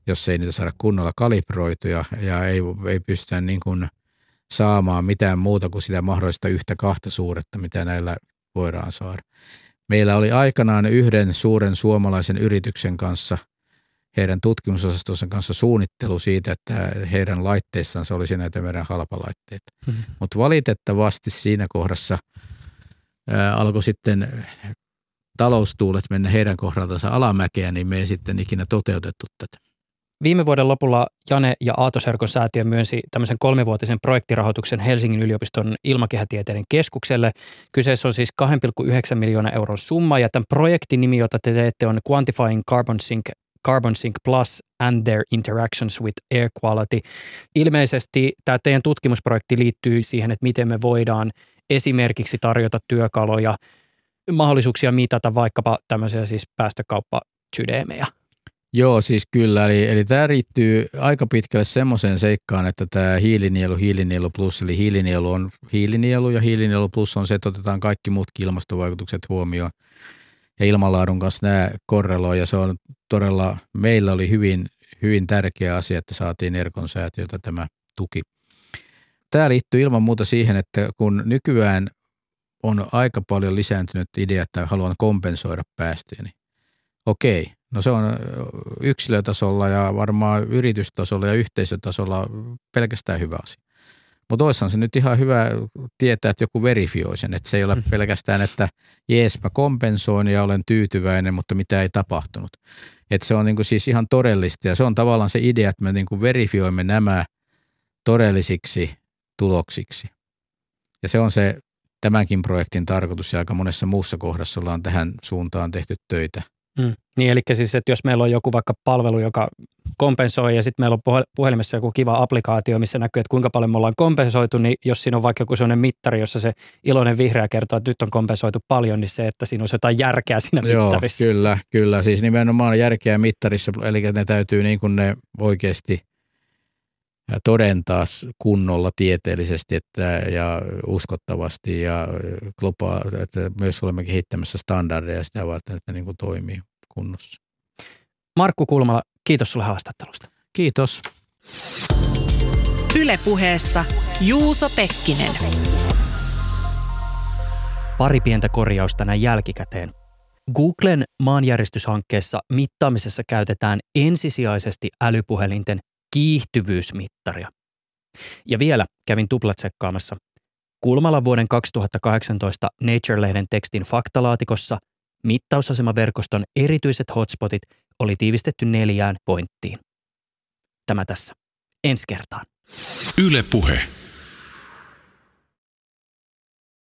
jos ei niitä saada kunnolla kalibroituja ja ei pystytä niin kuin saamaan mitään muuta kuin sitä mahdollista yhtä kahta suuretta, mitä näillä voidaan saada. Meillä oli aikanaan yhden suuren suomalaisen yrityksen kanssa, heidän tutkimusosastonsa kanssa suunnittelu siitä, että heidän laitteissansa olisi näitä meidän halpalaitteita. Mm-hmm. Mutta valitettavasti siinä kohdassa alkoi sitten taloustuulet mennä heidän kohdaltansa alamäkeä, niin me ei sitten ikinä toteutettu tätä. Viime vuoden lopulla Jane ja Aatos Erkon säätiö myönsi tämmöisen 3-vuotisen projektirahoituksen Helsingin yliopiston ilmakehätieteiden keskukselle. Kyseessä on siis 2,9 miljoonan euron summa ja tämän projektin nimi, jota te teette, on Quantifying Carbon Sink Plus and Their Interactions with Air Quality. Ilmeisesti tämä teidän tutkimusprojekti liittyy siihen, että miten me voidaan esimerkiksi tarjota työkaluja, mahdollisuuksia mitata vaikkapa tämmöisiä siis päästökauppasysteemejä. Joo, siis kyllä. Eli tämä riittyy aika pitkälle semmoiseen seikkaan, että tämä hiilinielu plus, eli hiilinielu on hiilinielu ja hiilinielu plus on se, että otetaan kaikki muutkin ilmastovaikutukset huomioon ja ilmanlaadun kanssa nämä korreloi ja se on todella, meillä oli hyvin tärkeä asia, että saatiin Erkon säätiöltä tämä tuki. Tämä liittyy ilman muuta siihen, että kun nykyään on aika paljon lisääntynyt idea, että haluan kompensoida päästöjäni. Okei. No se on yksilötasolla ja varmaan yritystasolla ja yhteisötasolla pelkästään hyvä asia. Mutta oishan se nyt ihan hyvä tietää, että joku verifioi sen, että se ei ole pelkästään, että jees mä kompensoin ja olen tyytyväinen, mutta mitä ei tapahtunut. Että se on niinku siis ihan todellista ja se on tavallaan se idea, että me niinku verifioimme nämä todellisiksi tuloksiksi. Ja se on se tämänkin projektin tarkoitus ja aika monessa muussa kohdassa ollaan tähän suuntaan tehty töitä. Mm. Niin, eli siis, että jos meillä on joku vaikka palvelu, joka kompensoi ja sitten meillä on puhelimessa joku kiva applikaatio, missä näkyy, että kuinka paljon me ollaan kompensoitu, niin jos siinä on vaikka joku sellainen mittari, jossa se iloinen vihreä kertoo, että nyt on kompensoitu paljon, niin se, että siinä on jotain järkeä siinä mittarissa. Joo, kyllä. Siis nimenomaan järkeä mittarissa, eli ne täytyy niin kuin ne oikeasti todentaa kunnolla tieteellisesti ja uskottavasti ja että myös olemme kehittämässä standardeja sitä varten, että ne niin kuin toimii kunnossa. Markku Kulmala, kiitos sulle haastattelusta. Kiitos. Yle Puheessa Juuso Pekkinen. Pari pientä korjausta näin jälkikäteen. Googlen maanjäristyshankkeessa mittaamisessa käytetään ensisijaisesti älypuhelinten kiihtyvyysmittaria. Ja vielä kävin tuplatsekkaamassa. Kulmalan vuoden 2018 Nature-lehden tekstin faktalaatikossa mittausasemaverkoston erityiset hotspotit oli tiivistetty 4 pointtiin. Tämä tässä. Ensi kertaan. Yle Puhe.